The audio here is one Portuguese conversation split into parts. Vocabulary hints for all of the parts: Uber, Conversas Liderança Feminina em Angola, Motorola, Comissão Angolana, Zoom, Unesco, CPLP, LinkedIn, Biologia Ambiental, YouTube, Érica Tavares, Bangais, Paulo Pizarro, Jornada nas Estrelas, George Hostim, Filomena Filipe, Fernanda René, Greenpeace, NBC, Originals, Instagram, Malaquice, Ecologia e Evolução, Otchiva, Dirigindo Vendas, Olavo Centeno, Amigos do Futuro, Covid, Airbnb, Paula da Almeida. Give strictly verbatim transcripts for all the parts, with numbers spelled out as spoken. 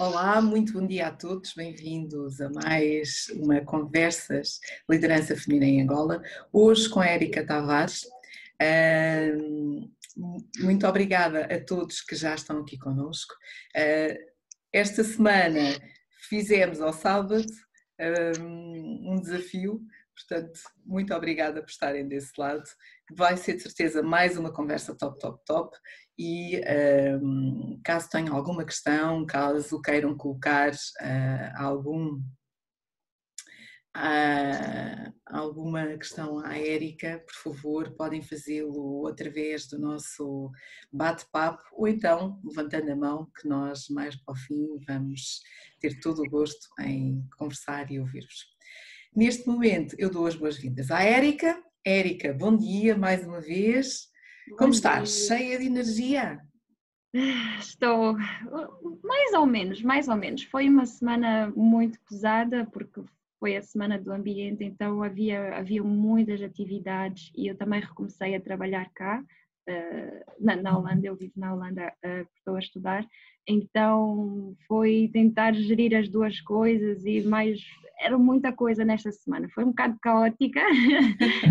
Olá, muito bom dia a todos, bem-vindos a mais uma Conversas Liderança Feminina em Angola, hoje com a Érica Tavares. Muito obrigada a todos que já estão aqui connosco. Esta semana fizemos ao sábado um desafio, portanto, muito obrigada por estarem desse lado. Vai ser de certeza mais uma conversa top, top, top. E um, caso tenham alguma questão, caso queiram colocar uh, algum, uh, alguma questão à Érica, por favor, podem fazê-lo através do nosso bate-papo ou então levantando a mão, que nós mais para o fim vamos ter todo o gosto em conversar e ouvir-vos. Neste momento eu dou as boas-vindas à Érica. Érica, bom dia mais uma vez. Como estás? Cheia de energia? Estou mais ou menos, mais ou menos. Foi uma semana muito pesada porque foi a semana do ambiente, então havia, havia muitas atividades e eu também recomecei a trabalhar cá, na, na Holanda, eu vivo na Holanda, estou a estudar, então foi tentar gerir as duas coisas e mais, era muita coisa nesta semana, foi um bocado caótica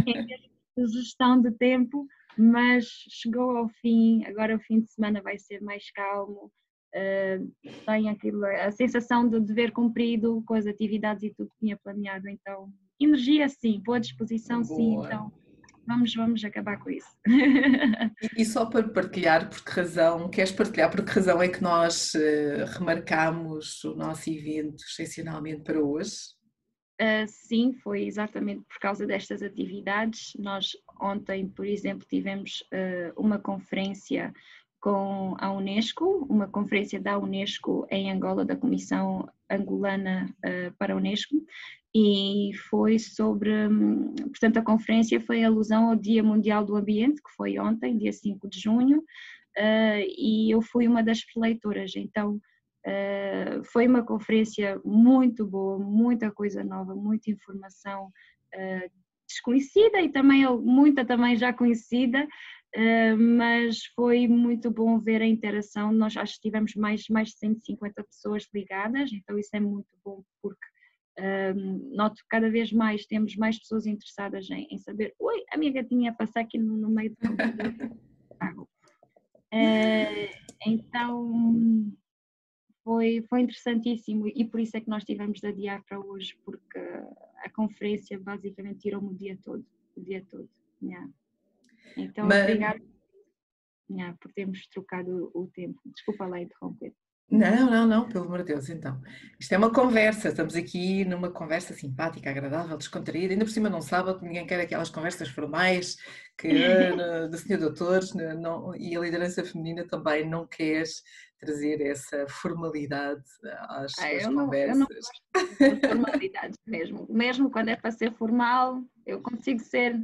em gestão de tempo. Mas chegou ao fim, agora o fim de semana vai ser mais calmo, uh, tenho aquilo, a sensação de dever cumprido com as atividades e tudo que tinha planeado, então energia sim, boa disposição. Boa. Sim, então vamos, vamos acabar com isso. E, e só para partilhar, por que razão, queres partilhar por que razão é que nós uh, remarcámos o nosso evento excepcionalmente para hoje? Uh, sim, foi exatamente por causa destas atividades. Nós ontem, por exemplo, tivemos uh, uma conferência com a Unesco, uma conferência da Unesco em Angola, da Comissão Angolana uh, para a Unesco, e foi sobre, portanto, a conferência foi alusão ao Dia Mundial do Ambiente, que foi ontem, dia cinco de junho, uh, e eu fui uma das preleitoras, então... Uh, foi uma conferência muito boa, muita coisa nova, muita informação uh, desconhecida e também muita também já conhecida, uh, mas foi muito bom ver a interação. Nós acho que tivemos mais, mais de cento e cinquenta pessoas ligadas, então isso é muito bom porque um, noto que cada vez mais temos mais pessoas interessadas em, em saber, oi, a minha gatinha a passar aqui no, no meio do computador. uh, então... Foi, foi interessantíssimo e por isso é que nós tivemos de adiar para hoje, porque a conferência basicamente tirou-me o dia todo, o dia todo, yeah. Então, mas... obrigada, yeah, por termos trocado o tempo. Desculpa lá interromper. Não, não, não, pelo amor de Deus, então. Isto é uma conversa, estamos aqui numa conversa simpática, agradável, descontraída, ainda por cima num sábado, ninguém quer aquelas conversas formais que do senhor doutor, não, e a liderança feminina também não quer trazer essa formalidade às ah, suas eu conversas. Não, eu não gosto de formalidades mesmo, mesmo quando é para ser formal, eu consigo ser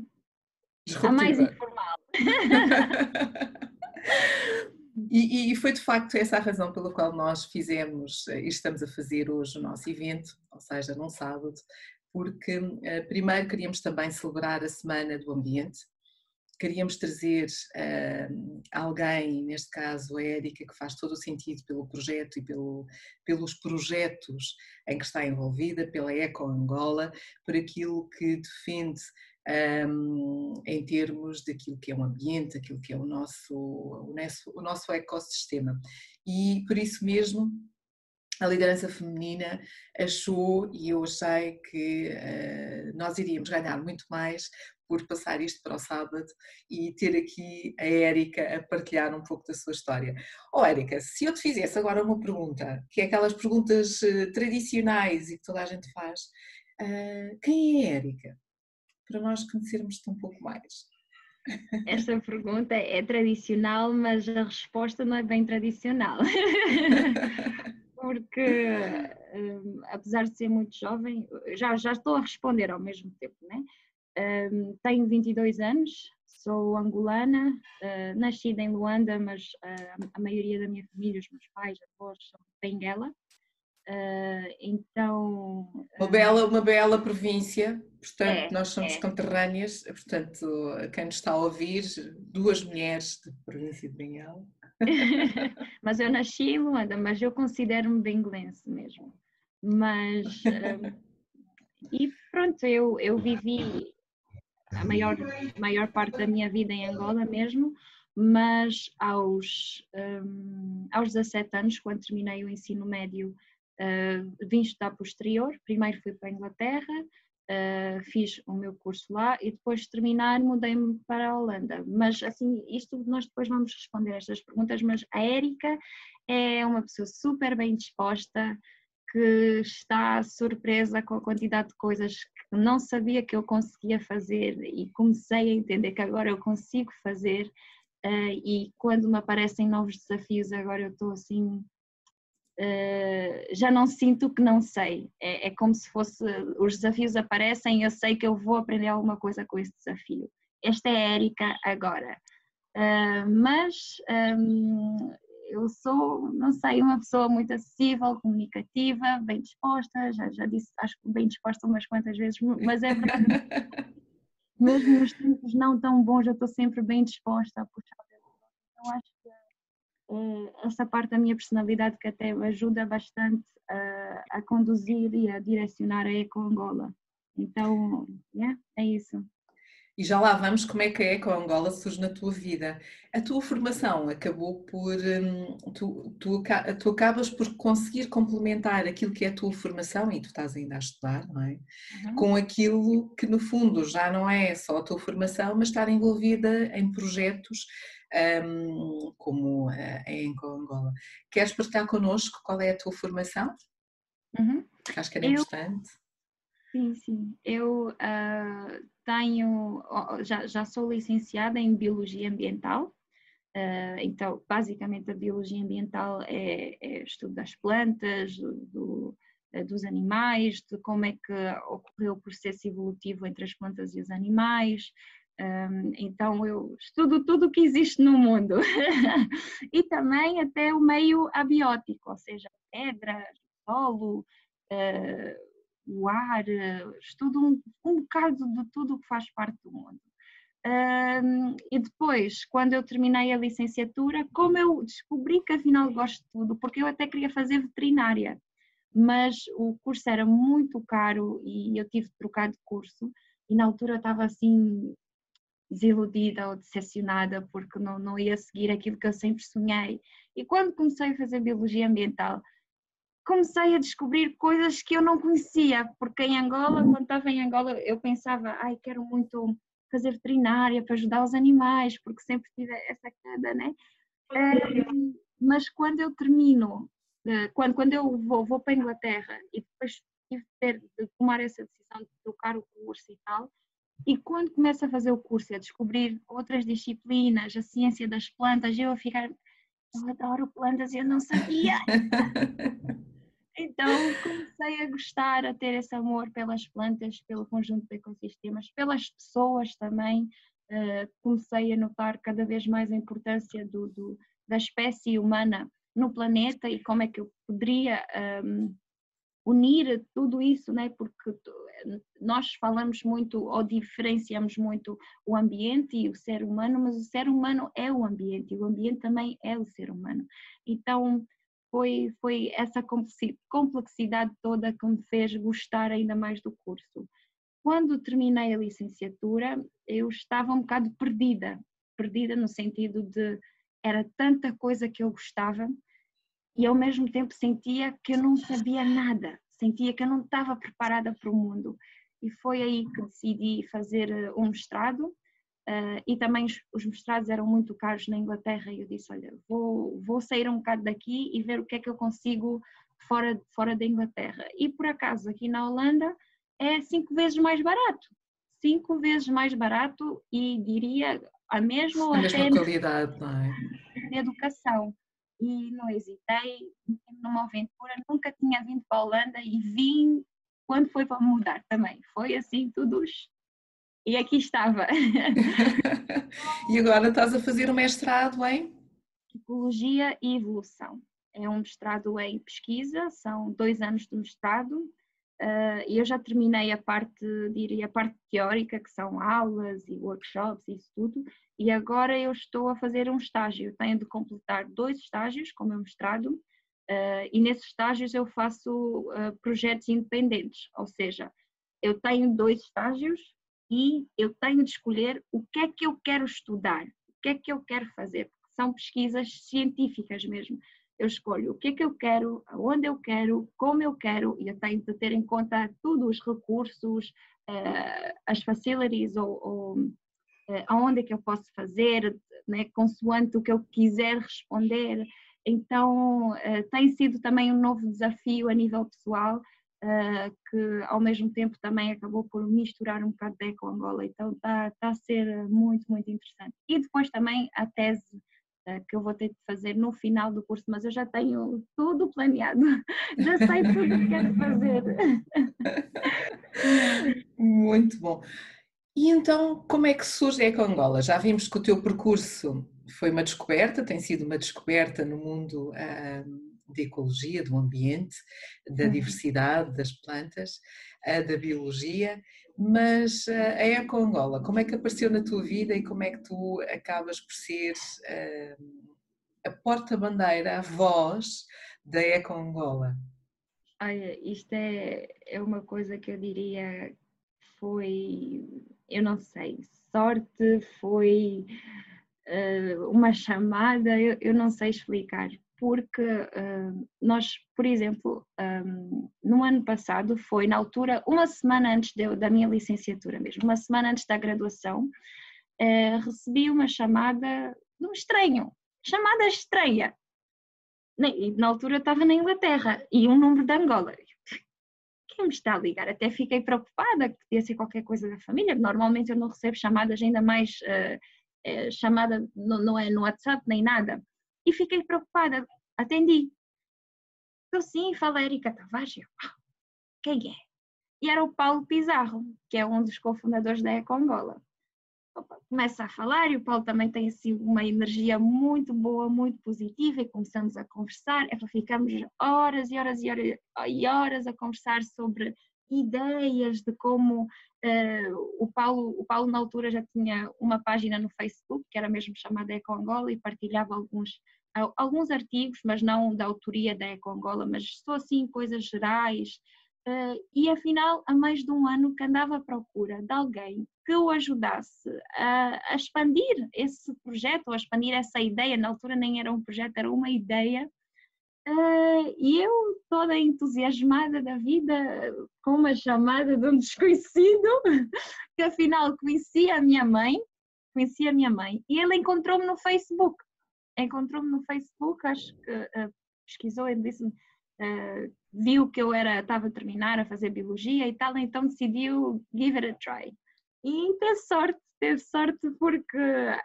a mais informal. E, e foi de facto essa a razão pela qual nós fizemos e estamos a fazer hoje o nosso evento, ou seja, num sábado, porque primeiro queríamos também celebrar a Semana do Ambiente, queríamos trazer uh, alguém, neste caso a Érica, que faz todo o sentido pelo projeto e pelo, pelos projetos em que está envolvida, pela EcoAngola, por aquilo que defende Um, em termos daquilo que é o ambiente, aquilo que é o nosso, o, nosso, o nosso ecossistema. E por isso mesmo a liderança feminina achou, e eu achei que uh, nós iríamos ganhar muito mais por passar isto para o sábado e ter aqui a Érica a partilhar um pouco da sua história. Oh Érica, se eu te fizesse agora uma pergunta, que é aquelas perguntas uh, tradicionais e que toda a gente faz, uh, quem é a Érica? Para nós conhecermos-te um pouco mais. Esta pergunta é tradicional, mas a resposta não é bem tradicional. Porque, um, apesar de ser muito jovem, já, já estou a responder ao mesmo tempo, né? Um, tenho vinte e dois anos, sou angolana, uh, nascida em Luanda, mas uh, a maioria da minha família, os meus pais, avós, são de Benguela. Uh, então... Uma bela, uma bela província, portanto, é, nós somos é. conterrâneas, portanto, quem nos está a ouvir, duas mulheres da província de Benguela. Mas eu nasci em Luanda, mas eu considero-me benguelense mesmo. Mas, um, e pronto, eu, eu vivi a maior, maior parte da minha vida em Angola mesmo, mas aos, um, aos dezassete anos, quando terminei o ensino médio, uh, vim estudar para o exterior. Primeiro fui para a Inglaterra, Uh, fiz o meu curso lá e depois de terminar mudei-me para a Holanda. Mas assim, isto nós depois vamos responder estas perguntas, mas a Érica é uma pessoa super bem disposta, que está surpresa com a quantidade de coisas que não sabia que eu conseguia fazer e comecei a entender que agora eu consigo fazer, uh, e quando me aparecem novos desafios agora eu estou assim... Uh, já não sinto que não sei, é, é como se fosse, os desafios aparecem, eu sei que eu vou aprender alguma coisa com esse desafio. Esta é a Érica agora, uh, mas um, eu sou, não sei, uma pessoa muito acessível, comunicativa, bem disposta, já, já disse, acho que bem disposta umas quantas vezes, mas é verdade, mesmo nos tempos não tão bons eu estou sempre bem disposta a puxar pelo outro, eu acho que essa parte da minha personalidade que até ajuda bastante a, a conduzir e a direcionar a EcoAngola. Então, yeah, é isso. E já lá vamos, como é que a EcoAngola surge na tua vida. A tua formação acabou por... Tu, tu, tu acabas por conseguir complementar aquilo que é a tua formação, e tu estás ainda a estudar, não é? Uhum. Com aquilo que, no fundo, já não é só a tua formação, mas estar envolvida em projetos Um, como em EcoAngola. Queres partilhar connosco qual é a tua formação? Uhum. Acho que era eu, importante. Sim, sim. Eu uh, tenho, já, já sou licenciada em Biologia Ambiental, uh, então basicamente a Biologia Ambiental é, é estudo das plantas, do, dos animais, de como é que ocorreu o processo evolutivo entre as plantas e os animais. Então eu estudo tudo o que existe no mundo e também até o meio abiótico, ou seja, pedra, solo, uh, o ar, estudo um, um bocado de tudo o que faz parte do mundo. Uh, e depois, quando eu terminei a licenciatura, como eu descobri que afinal gosto de tudo, porque eu até queria fazer veterinária, mas o curso era muito caro e eu tive de trocar de curso e na altura eu estava assim... desiludida ou decepcionada porque não, não ia seguir aquilo que eu sempre sonhei. E quando comecei a fazer Biologia Ambiental, comecei a descobrir coisas que eu não conhecia, porque em Angola, quando estava em Angola, eu pensava, ai, quero muito fazer veterinária para ajudar os animais, porque sempre tive essa queda, né? É, mas quando eu termino, quando, quando eu vou, vou para a Inglaterra e depois tive de, ter, de tomar essa decisão de trocar o curso e tal, e quando começo a fazer o curso e a descobrir outras disciplinas, a ciência das plantas, eu a ficar, eu adoro plantas, eu não sabia. Então comecei a gostar, a ter esse amor pelas plantas, pelo conjunto de ecossistemas, pelas pessoas também. Uh, comecei a notar cada vez mais a importância do, do, da espécie humana no planeta e como é que eu poderia... Um, unir tudo isso, né? Porque nós falamos muito ou diferenciamos muito o ambiente e o ser humano, mas o ser humano é o ambiente e o ambiente também é o ser humano. Então foi, foi essa complexidade toda que me fez gostar ainda mais do curso. Quando terminei a licenciatura, eu estava um bocado perdida, perdida no sentido de era tanta coisa que eu gostava, e ao mesmo tempo sentia que eu não sabia nada, sentia que eu não estava preparada para o mundo. E foi aí que decidi fazer um mestrado, uh, e também os, os mestrados eram muito caros na Inglaterra, e eu disse, olha, vou, vou sair um bocado daqui e ver o que é que eu consigo fora, fora da Inglaterra. E por acaso, aqui na Holanda, é cinco vezes mais barato. Cinco vezes mais barato e diria a mesma ou até qualidade, não é? De educação. E não hesitei, numa aventura, nunca tinha vindo para a Holanda e vim quando foi para mudar também. Foi assim, tudo. E aqui estava. E agora estás a fazer um mestrado em? Ecologia e Evolução. É um mestrado em pesquisa, são dois anos de mestrado. Uh, eu já terminei a parte, diria, a parte teórica, que são aulas e workshops e isso tudo, e agora eu estou a fazer um estágio. Tenho de completar dois estágios com o meu mestrado, uh, e nesses estágios eu faço uh, projetos independentes, ou seja, eu tenho dois estágios e eu tenho de escolher o que é que eu quero estudar, o que é que eu quero fazer, porque são pesquisas científicas mesmo. Eu escolho o que é que eu quero, aonde eu quero, como eu quero, e eu tenho de ter em conta todos os recursos, as facilities, ou, ou aonde é que eu posso fazer, né, consoante o que eu quiser responder. Então, tem sido também um novo desafio a nível pessoal, que ao mesmo tempo também acabou por misturar um bocado com a Angola. Então, está, está a ser muito, muito interessante. E depois também a tese, que eu vou ter de fazer no final do curso, mas eu já tenho tudo planeado, já sei tudo o que quero fazer. Muito bom. E então, como é que surge a EcoAngola? Já vimos que o teu percurso foi uma descoberta, tem sido uma descoberta no mundo uh, da ecologia, do ambiente, da uhum. diversidade, das plantas, uh, da biologia, mas uh, a EcoAngola, como é que apareceu na tua vida e como é que tu acabas por ser uh, a porta-bandeira, a voz da EcoAngola? Olha, isto é, é uma coisa que eu diria foi, eu não sei, sorte, foi uh, uma chamada, eu, eu não sei explicar, porque uh, nós, por exemplo, um, no ano passado foi na altura, uma semana antes de, da minha licenciatura mesmo, uma semana antes da graduação, uh, recebi uma chamada de um estranho, chamada estranha, na, na altura eu estava na Inglaterra e um número de Angola. Quem me está a ligar? Até fiquei preocupada, que podia ser qualquer coisa da família, normalmente eu não recebo chamadas, ainda mais uh, uh, chamada não, não é no WhatsApp nem nada. E fiquei preocupada, atendi. Então sim, fala Érica Tavares, eu, ah, quem é? E era o Paulo Pizarro, que é um dos cofundadores da EcoAngola. Começa a falar e o Paulo também tem assim uma energia muito boa, muito positiva, e começamos a conversar, é, ficamos horas e horas e horas e horas a conversar sobre ideias de como uh, o, Paulo, o Paulo na altura já tinha uma página no Facebook que era mesmo chamada EcoAngola e partilhava alguns, alguns artigos, mas não da autoria da EcoAngola, mas só assim coisas gerais. Uh, e afinal, há mais de um ano que andava à procura de alguém que o ajudasse a, a expandir esse projeto, a expandir essa ideia, na altura nem era um projeto, era uma ideia, uh, e eu toda entusiasmada da vida, com uma chamada de um desconhecido, que afinal conhecia a minha mãe, conhecia a minha mãe, e ele encontrou-me no Facebook, encontrou-me no Facebook, acho que uh, pesquisou e disse-me, Uh, viu que eu era, estava a terminar a fazer biologia e tal, então decidiu give it a try. E teve sorte, teve sorte porque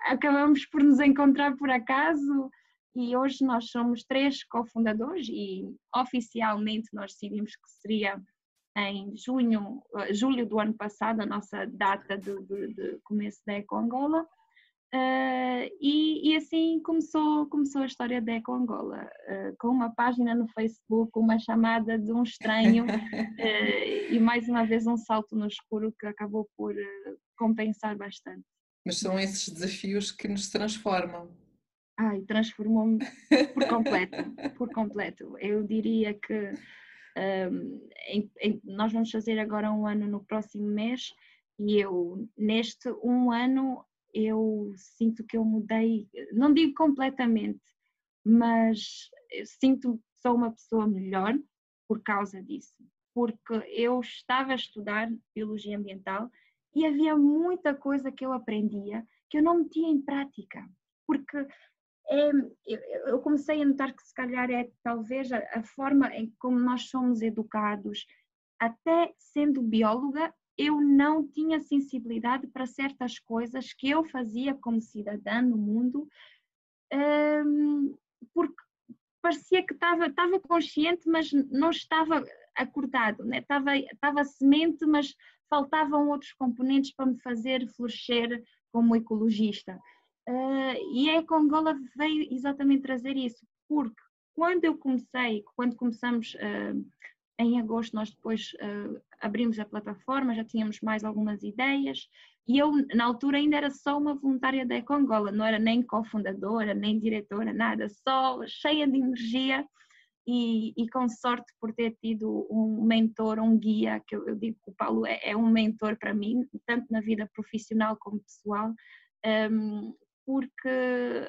acabamos por nos encontrar por acaso e hoje nós somos três cofundadores e oficialmente nós decidimos que seria em junho, julho do ano passado a nossa data de, de, de começo da EcoAngola, uh, e, e assim começou, começou a história da EcoAngola. Uh, com uma página no Facebook, uma chamada de um estranho uh, e mais uma vez um salto no escuro que acabou por uh, compensar bastante. Mas são esses desafios que nos transformam. Ai, transformou-me por completo, por completo. Eu diria que um, em, em, nós vamos fazer agora um ano no próximo mês e eu neste um ano eu sinto que eu mudei, não digo completamente, mas eu sinto que sou uma pessoa melhor por causa disso, porque eu estava a estudar Biologia Ambiental e havia muita coisa que eu aprendia que eu não metia em prática, porque é, eu comecei a notar que se calhar é talvez a, a forma em como nós somos educados, até sendo bióloga, eu não tinha sensibilidade para certas coisas que eu fazia como cidadã no mundo, hum, porque parecia que estava estava consciente, mas não estava acordado, né? Estava estava semente, mas faltavam outros componentes para me fazer florescer como ecologista. Uh, e a EcoAngola veio exatamente trazer isso, porque quando eu comecei, quando começamos uh, Em agosto nós depois uh, abrimos a plataforma, já tínhamos mais algumas ideias e eu na altura ainda era só uma voluntária da EcoAngola, não era nem cofundadora, nem diretora, nada, só cheia de energia e, e com sorte por ter tido um mentor, um guia, que eu, eu digo que o Paulo é, é um mentor para mim, tanto na vida profissional como pessoal, um, porque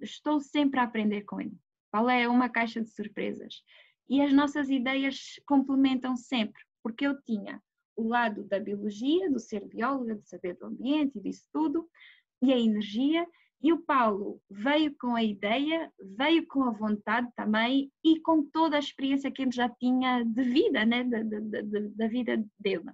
estou sempre a aprender com ele. O Paulo é uma caixa de surpresas. E as nossas ideias complementam sempre, porque eu tinha o lado da biologia, do ser bióloga, do saber do ambiente, disso tudo, e a energia, e o Paulo veio com a ideia, veio com a vontade também e com toda a experiência que ele já tinha de vida, né? da, da, da, da vida dele.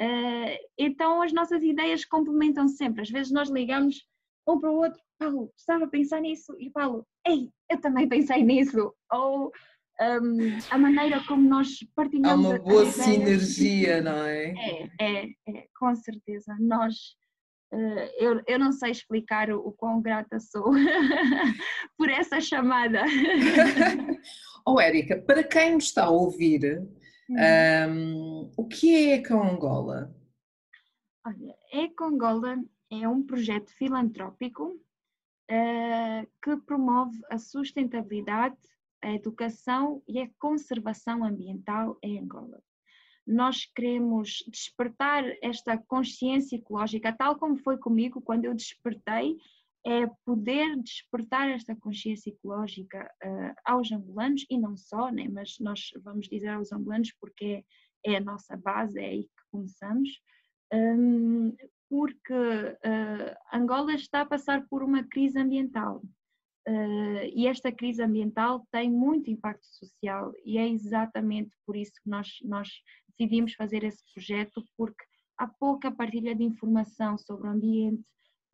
Uh, então as nossas ideias complementam sempre, às vezes nós ligamos um para o outro, Paulo, estava a pensar nisso, e Paulo, ei, eu também pensei nisso, ou... Um, a maneira como nós partilhamos... Há uma boa sinergia, não é? É, é, é, com certeza. Nós, uh, eu, eu não sei explicar o, o quão grata sou por essa chamada. Oh, Érica, para quem nos está a ouvir, um, o que é a EcoAngola? Olha, a EcoAngola é um projeto filantrópico uh, que promove a sustentabilidade, a educação e a conservação ambiental em Angola. Nós queremos despertar esta consciência ecológica, tal como foi comigo quando eu despertei, é poder despertar esta consciência ecológica uh, aos angolanos, e não só, né? Mas nós vamos dizer aos angolanos porque é, é a nossa base, é aí que começamos, um, porque uh, Angola está a passar por uma crise ambiental. Uh, e esta crise ambiental tem muito impacto social e é exatamente por isso que nós, nós decidimos fazer esse projeto, porque há pouca partilha de informação sobre o ambiente,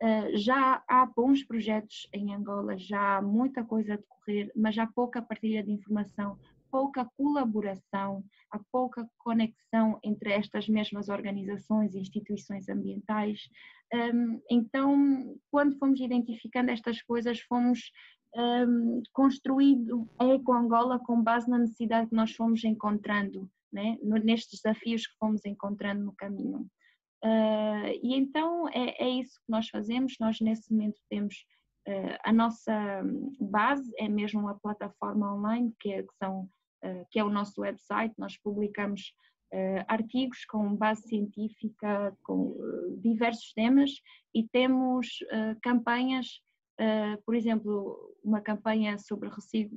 uh, já há bons projetos em Angola, já há muita coisa a decorrer, mas há pouca partilha de informação, pouca colaboração, há pouca conexão entre estas mesmas organizações e instituições ambientais. Um, então, quando fomos identificando estas coisas, fomos um, construindo a EcoAngola com base na necessidade que nós fomos encontrando, né? Nestes desafios que fomos encontrando no caminho. Uh, e então é, é isso que nós fazemos. Nós nesse momento temos uh, a nossa base, é mesmo uma plataforma online que, é, que, são, uh, que é o nosso website. Nós publicamos Uh, artigos com base científica, com uh, diversos temas, e temos uh, campanhas, uh, por exemplo, uma campanha sobre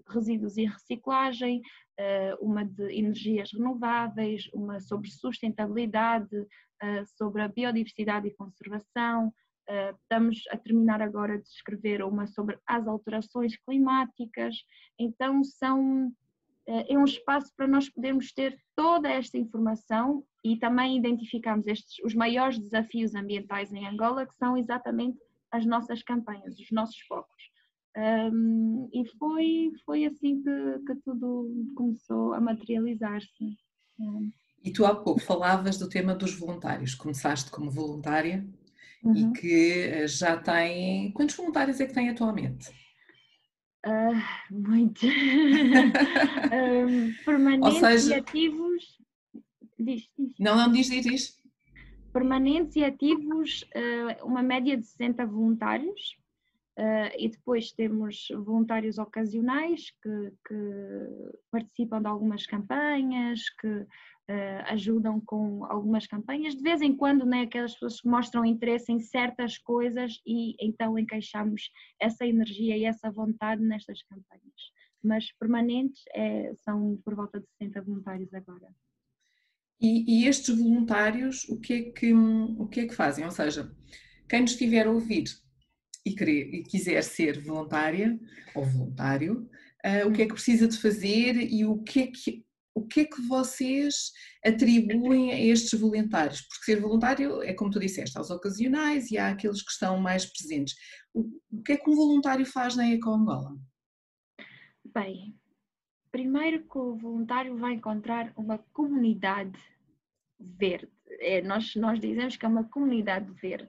resíduos e reciclagem, uh, uma de energias renováveis, uma sobre sustentabilidade, uh, sobre a biodiversidade e conservação, uh, estamos a terminar agora de escrever uma sobre as alterações climáticas. Então são... é um espaço para nós podermos ter toda esta informação e também identificarmos estes, os maiores desafios ambientais em Angola, que são exatamente as nossas campanhas, os nossos focos. Um, e foi, foi assim que, que tudo começou a materializar-se. Um. E tu há pouco falavas do tema dos voluntários, começaste como voluntária, uhum. E que já tem... Quantos voluntários é que tem atualmente? Uh, muito um, permanentes, ou seja, e ativos, diz, diz. Não, não diz, diz, diz. Permanentes e ativos, uh, uma média de sessenta voluntários, uh, e depois temos voluntários ocasionais que, que participam de algumas campanhas, que uh, ajudam com algumas campanhas, de vez em quando, né, aquelas pessoas que mostram interesse em certas coisas e então encaixamos essa energia e essa vontade nestas campanhas. Mas permanentes é, são por volta de sessenta voluntários agora. E, e estes voluntários, o que é que, o que é que fazem? Ou seja, quem nos estiver a ouvir e, querer, e quiser ser voluntária ou voluntário, uh, o que é que precisa de fazer e o que é que... O que é que vocês atribuem a estes voluntários? Porque ser voluntário é, como tu disseste, aos ocasionais e há aqueles que estão mais presentes. O que é que um voluntário faz na EcoAngola? Bem, primeiro que o voluntário vai encontrar uma comunidade verde. É, nós, nós dizemos que é uma comunidade verde.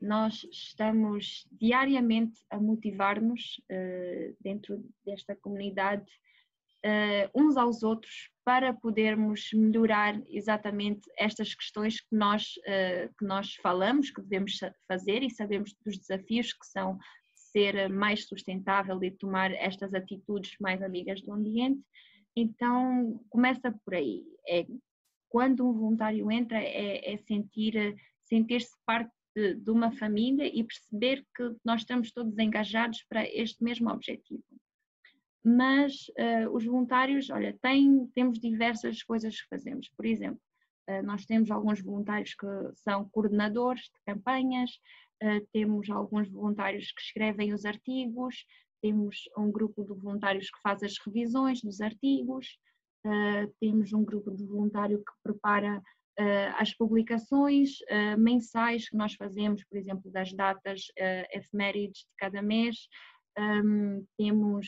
Nós estamos diariamente a motivar-nos uh, dentro desta comunidade uh, uns aos outros para podermos melhorar exatamente estas questões que nós, uh, que nós falamos, que devemos fazer, e sabemos dos desafios que são ser mais sustentável e tomar estas atitudes mais amigas do ambiente. Então, começa por aí. É, quando um voluntário entra, é, é sentir, sentir-se parte de, de uma família e perceber que nós estamos todos engajados para este mesmo objetivo. Mas uh, os voluntários, olha, tem, temos diversas coisas que fazemos. Por exemplo, uh, nós temos alguns voluntários que são coordenadores de campanhas, uh, temos alguns voluntários que escrevem os artigos, temos um grupo de voluntários que faz as revisões dos artigos, uh, temos um grupo de voluntário que prepara uh, as publicações uh, mensais que nós fazemos, por exemplo, das datas uh, efemérides de cada mês. Um, temos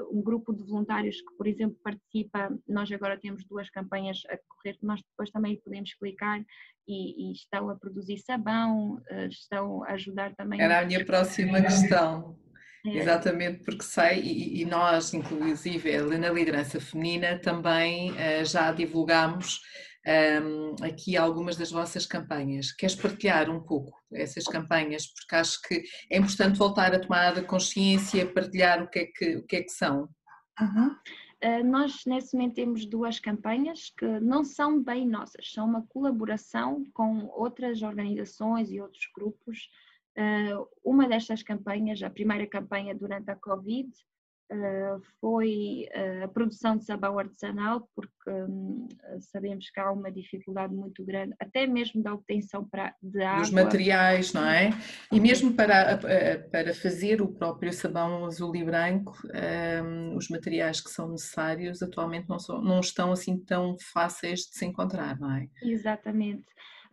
uh, um grupo de voluntários que, por exemplo, participa, nós agora temos duas campanhas a correr, que nós depois também podemos explicar, e, e estão a produzir sabão, uh, estão a ajudar também... Era a minha próxima é. questão. É. Exatamente, porque sei, e, e nós, inclusive, na liderança feminina, também uh, já divulgámos um, aqui algumas das vossas campanhas. Queres partilhar um pouco essas campanhas? Porque acho que é importante voltar a tomar a consciência, partilhar o que é que, o que, é que são. Uhum. Uh, nós, nesse momento, temos duas campanhas que não são bem nossas, são uma colaboração com outras organizações e outros grupos. Uh, uma destas campanhas, a primeira campanha durante a Covid, uh, foi uh, a produção de sabão artesanal, porque um, sabemos que há uma dificuldade muito grande, até mesmo da obtenção pra, de água. Dos materiais, não é? E mesmo para, para fazer o próprio sabão azul e branco, um, os materiais que são necessários atualmente não, são, não estão assim tão fáceis de se encontrar, não é? Exatamente.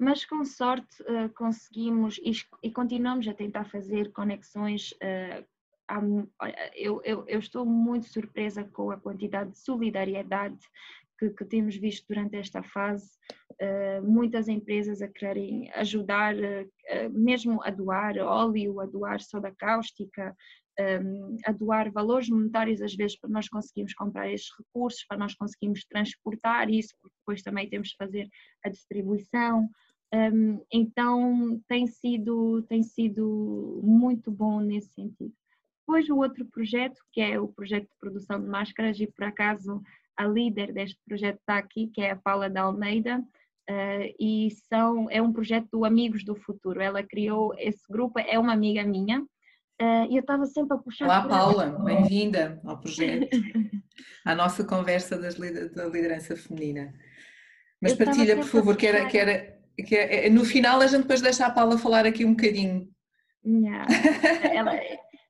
Mas com sorte uh, conseguimos e, e continuamos a tentar fazer conexões. Uh, a, eu, eu, eu estou muito surpresa com a quantidade de solidariedade que, que temos visto durante esta fase. Uh, muitas empresas a quererem ajudar, uh, uh, mesmo a doar óleo, a doar soda cáustica, um, a doar valores monetários às vezes para nós conseguirmos comprar estes recursos, para nós conseguirmos transportar isso, porque depois também temos de fazer a distribuição. Um, então tem sido, tem sido muito bom nesse sentido. Depois o outro projeto, que é o projeto de produção de máscaras, e por acaso a líder deste projeto está aqui, que é a Paula da Almeida, uh, e são, é um projeto do Amigos do Futuro. Ela criou esse grupo, é uma amiga minha, e uh, eu estava sempre a puxar... Olá Paula, bem-vinda ao projeto, à nossa conversa das, da liderança feminina. Mas eu partilha, por favor, que era... Que era... Que é, no final a gente depois deixa a Paula falar aqui um bocadinho. Não, ela,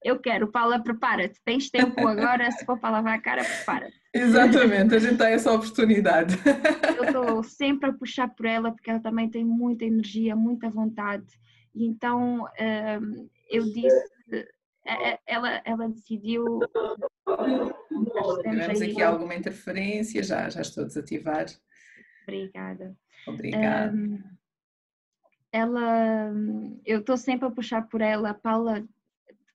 eu quero, Paula, prepara-te, tens tempo agora, se for para lavar a cara, prepara-te. Exatamente, a gente tem essa oportunidade. Eu estou sempre a puxar por ela, porque ela também tem muita energia, muita vontade, e então eu disse, ela, ela decidiu... Tivemos aqui alguma interferência, já, já estou a desativar. Obrigada. Obrigada. Um, ela, eu estou sempre a puxar por ela. A Paula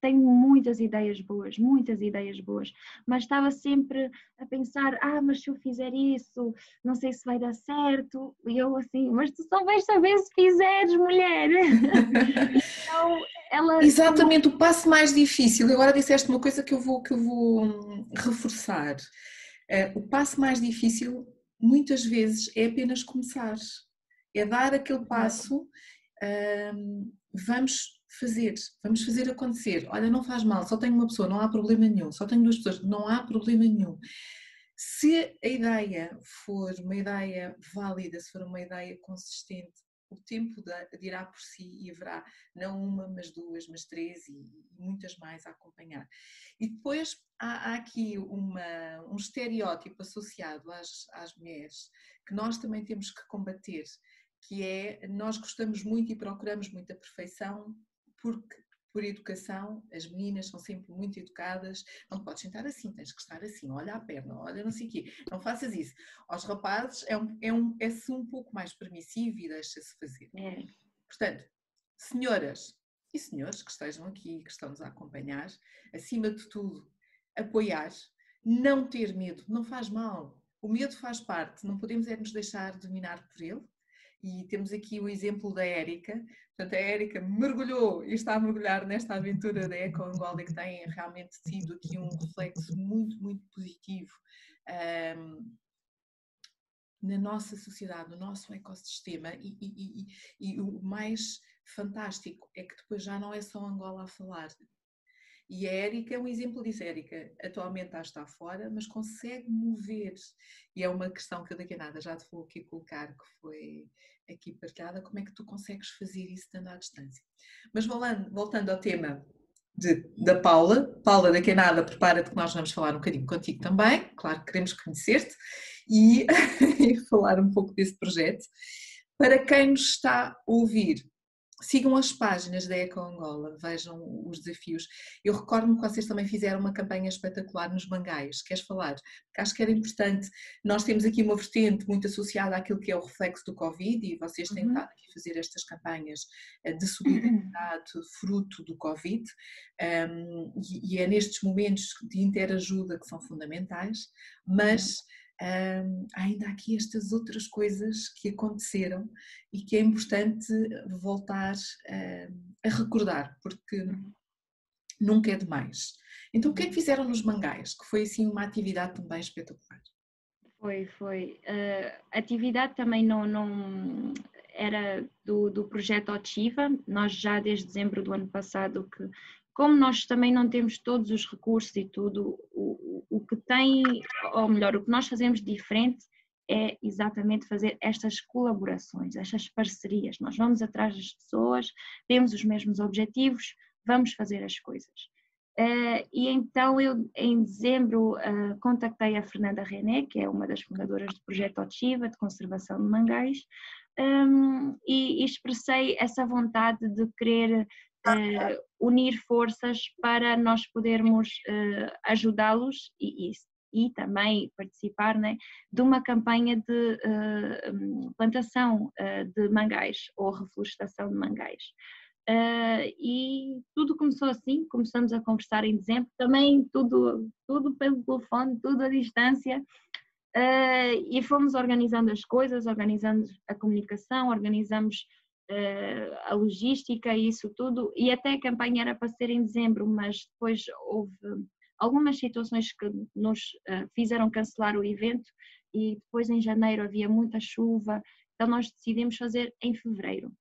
tem muitas ideias boas, muitas ideias boas, mas estava sempre a pensar, ah, mas se eu fizer isso, não sei se vai dar certo, e eu assim, mas tu só vais saber se fizeres, mulher. Então, ela... Exatamente, o passo mais difícil, agora disseste uma coisa que eu vou, que eu vou reforçar, uh, o passo mais difícil... muitas vezes é apenas começar, é dar aquele passo, um, vamos fazer, vamos fazer acontecer, olha, não faz mal, só tenho uma pessoa, não há problema nenhum, só tenho duas pessoas, não há problema nenhum. Se a ideia for uma ideia válida, se for uma ideia consistente, o tempo dirá por si e haverá não uma, mas duas, mas três e muitas mais a acompanhar. E depois há, há aqui uma, um estereótipo associado às, às mulheres que nós também temos que combater, que é, nós gostamos muito e procuramos muito a perfeição porque, por educação, as meninas são sempre muito educadas, não podes sentar assim, tens que estar assim, olha a perna, olha não sei o quê, não faças isso. Aos rapazes é um, é um, é-se um pouco mais permissivo e deixa-se fazer. É. Portanto, senhoras e senhores que estejam aqui, que estão-nos a acompanhar, acima de tudo, apoiar, Não ter medo, não faz mal. O medo faz parte, não podemos é nos deixar dominar por ele. E temos aqui o exemplo da Érica. Portanto, a Érica mergulhou e está a mergulhar nesta aventura da EcoAngola, que tem realmente tido aqui um reflexo muito, muito positivo um, na nossa sociedade, no nosso ecossistema. E, e, e, e o mais fantástico é que depois já não é só Angola a falar. E a Érica é um exemplo disso. A Érica atualmente já está fora, mas consegue mover. E é uma questão que eu daqui a nada já te vou aqui colocar, que foi aqui partilhada, como é que tu consegues fazer isso dando à distância. Mas voltando ao tema de, da Paula, Paula, daqui a nada prepara-te que nós vamos falar um bocadinho contigo também, claro que queremos conhecer-te e, e falar um pouco desse projeto. Para quem nos está a ouvir, sigam as páginas da EcoAngola, vejam os desafios. Eu recordo-me que vocês também fizeram uma campanha espetacular nos Bangais. Queres falar? Porque acho que era importante. Nós temos aqui uma vertente muito associada àquilo que é o reflexo do Covid e vocês têm estado aqui a fazer estas campanhas de solidariedade, fruto do Covid. Um, e, e é nestes momentos de interajuda que são fundamentais, mas... Um, ainda há aqui estas outras coisas que aconteceram e que é importante voltar um, a recordar, porque nunca é demais. Então, o que é que fizeram nos Bangais? Que foi assim uma atividade também espetacular. Foi, foi. A uh, atividade também não, não era do, do projeto Otchiva. Nós já desde dezembro do ano passado que... Como nós também não temos todos os recursos e tudo, o, o que tem, ou melhor, o que nós fazemos diferente é exatamente fazer estas colaborações, estas parcerias. Nós vamos atrás das pessoas, temos os mesmos objetivos, vamos fazer as coisas. Uh, e então eu, em dezembro, uh, contactei a Fernanda René, que é uma das fundadoras do projeto Otchiva, de conservação de mangais, um, e, e expressei essa vontade de querer... Uh, unir forças para nós podermos uh, ajudá-los e, e, e também participar, né, de uma campanha de uh, plantação uh, de mangais ou reflorestação de mangais. Uh, e tudo começou assim, começamos a conversar em dezembro, também tudo, tudo pelo telefone, tudo à distância. Uh, e fomos organizando as coisas, organizando a comunicação, organizamos Uh, a logística e isso tudo, e até a campanha era para ser em dezembro, mas depois houve algumas situações que nos uh, fizeram cancelar o evento e depois em janeiro havia muita chuva, então nós decidimos fazer em fevereiro.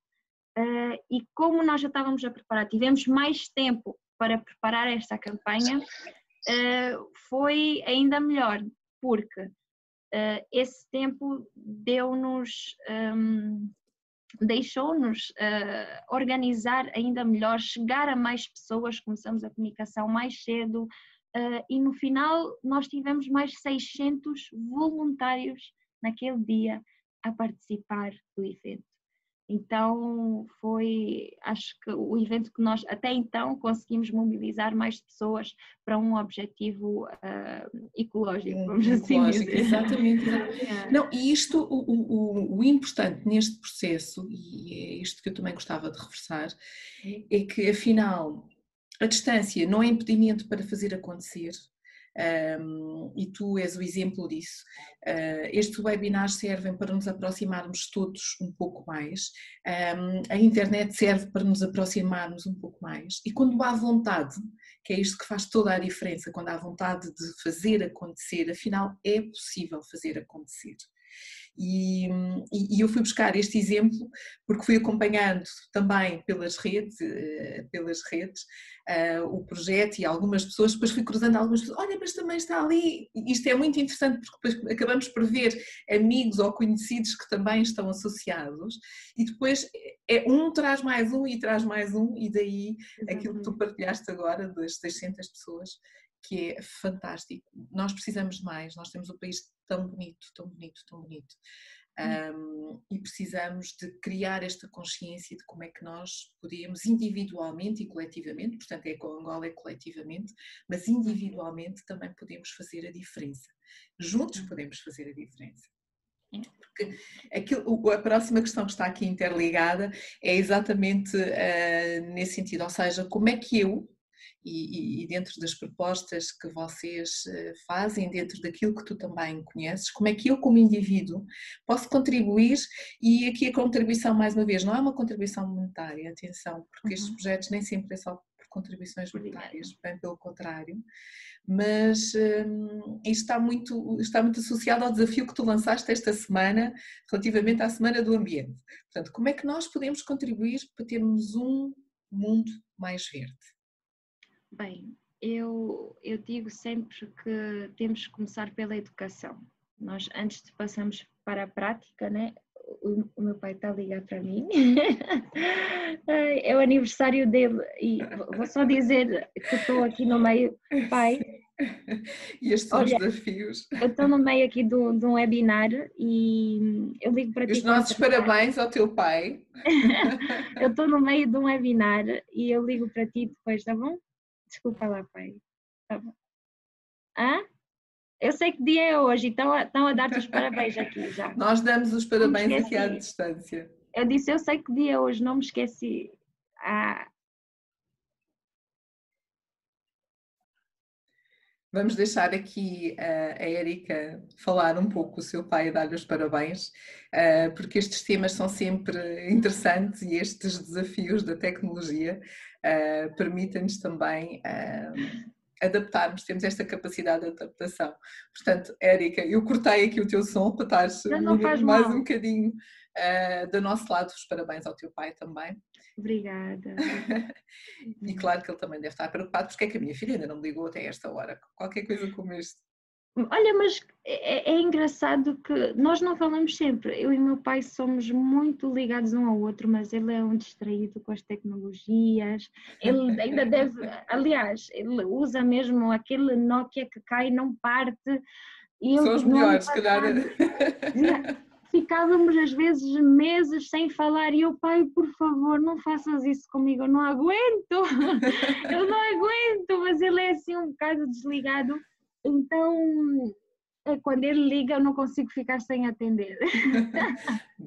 Uh, e como nós já estávamos a preparar, tivemos mais tempo para preparar esta campanha, uh, foi ainda melhor, porque uh, esse tempo deu-nos... Um, deixou-nos uh, organizar ainda melhor, chegar a mais pessoas, começamos a comunicação mais cedo uh, e no final nós tivemos mais seiscentos voluntários naquele dia a participar do evento. Então foi, acho que o evento que nós até então conseguimos mobilizar mais pessoas para um objetivo uh, ecológico, um, vamos assim ecológico, dizer. Exatamente. É. Não, e isto, o, o, o importante neste processo, e é isto que eu também gostava de reforçar, é que afinal a distância não é impedimento para fazer acontecer. Um, e tu és o exemplo disso. Uh, estes webinars servem para nos aproximarmos todos um pouco mais, um, a internet serve para nos aproximarmos um pouco mais, e quando há vontade, que é isto que faz toda a diferença, quando há vontade de fazer acontecer, afinal é possível fazer acontecer. E, e eu fui buscar este exemplo porque fui acompanhando também pelas redes, pelas redes uh, o projeto e algumas pessoas, depois fui cruzando algumas pessoas, olha, mas também está ali, isto é muito interessante porque depois acabamos por ver amigos ou conhecidos que também estão associados e depois é um traz mais um e traz mais um e daí Exatamente. Aquilo que tu partilhaste agora das seiscentas pessoas, que é fantástico, nós precisamos de mais, nós temos um país tão bonito, tão bonito, tão bonito um, e precisamos de criar esta consciência de como é que nós podemos individualmente e coletivamente, portanto é com Angola é coletivamente, mas individualmente também podemos fazer a diferença, juntos podemos fazer a diferença. Porque aquilo, a próxima questão que está aqui interligada é exatamente uh, nesse sentido, ou seja, como é que eu e, e dentro das propostas que vocês fazem, dentro daquilo que tu também conheces, como é que eu como indivíduo posso contribuir, e aqui a contribuição mais uma vez não é uma contribuição monetária, atenção, porque estes projetos nem sempre é só contribuições monetárias, bem pelo contrário, mas hum, isto está muito, está muito associado ao desafio que tu lançaste esta semana relativamente à Semana do Ambiente. Portanto, como é que nós podemos contribuir para termos um mundo mais verde? Bem, eu, eu digo sempre que temos que começar pela educação. Nós, antes de passarmos para a prática, né? O meu pai está a ligar para mim, é o aniversário dele e vou só dizer que estou aqui no meio, pai. E estes são os desafios. Eu estou no meio aqui de um webinar e eu ligo para ti. Os nossos parabéns ao teu pai. Eu estou no meio de um webinar e eu ligo para ti depois, está bom? Desculpa lá, pai. Está bom? Hã? Eu sei que dia é hoje, então estão a, a dar-te os parabéns aqui já. Nós damos os parabéns aqui à distância. Eu disse, eu sei que dia é hoje, não me esqueci. Ah. Vamos deixar aqui uh, a Érica falar um pouco com o seu pai e dar-lhe os parabéns, uh, porque estes temas são sempre interessantes e estes desafios da tecnologia uh, permitem-nos também... Uh, adaptarmos, temos esta capacidade de adaptação. Portanto, Érica, eu cortei aqui o teu som para estares mais mal. um bocadinho uh, do nosso lado. Os parabéns ao teu pai também. Obrigada. E claro que ele também deve estar preocupado, porque é que a minha filha ainda não me ligou até esta hora, qualquer coisa como isto. Olha, mas é, é engraçado que nós não falamos sempre. Eu e meu pai somos muito ligados um ao outro, mas ele é um distraído com as tecnologias. Ele ainda deve, aliás, ele usa mesmo aquele Nokia que cai e não parte. E são os melhores, se calhar. Ficávamos às vezes meses sem falar e eu, pai, por favor, não faças isso comigo, eu não aguento, eu não aguento, mas ele é assim um bocado desligado. Então, quando ele liga, eu não consigo ficar sem atender.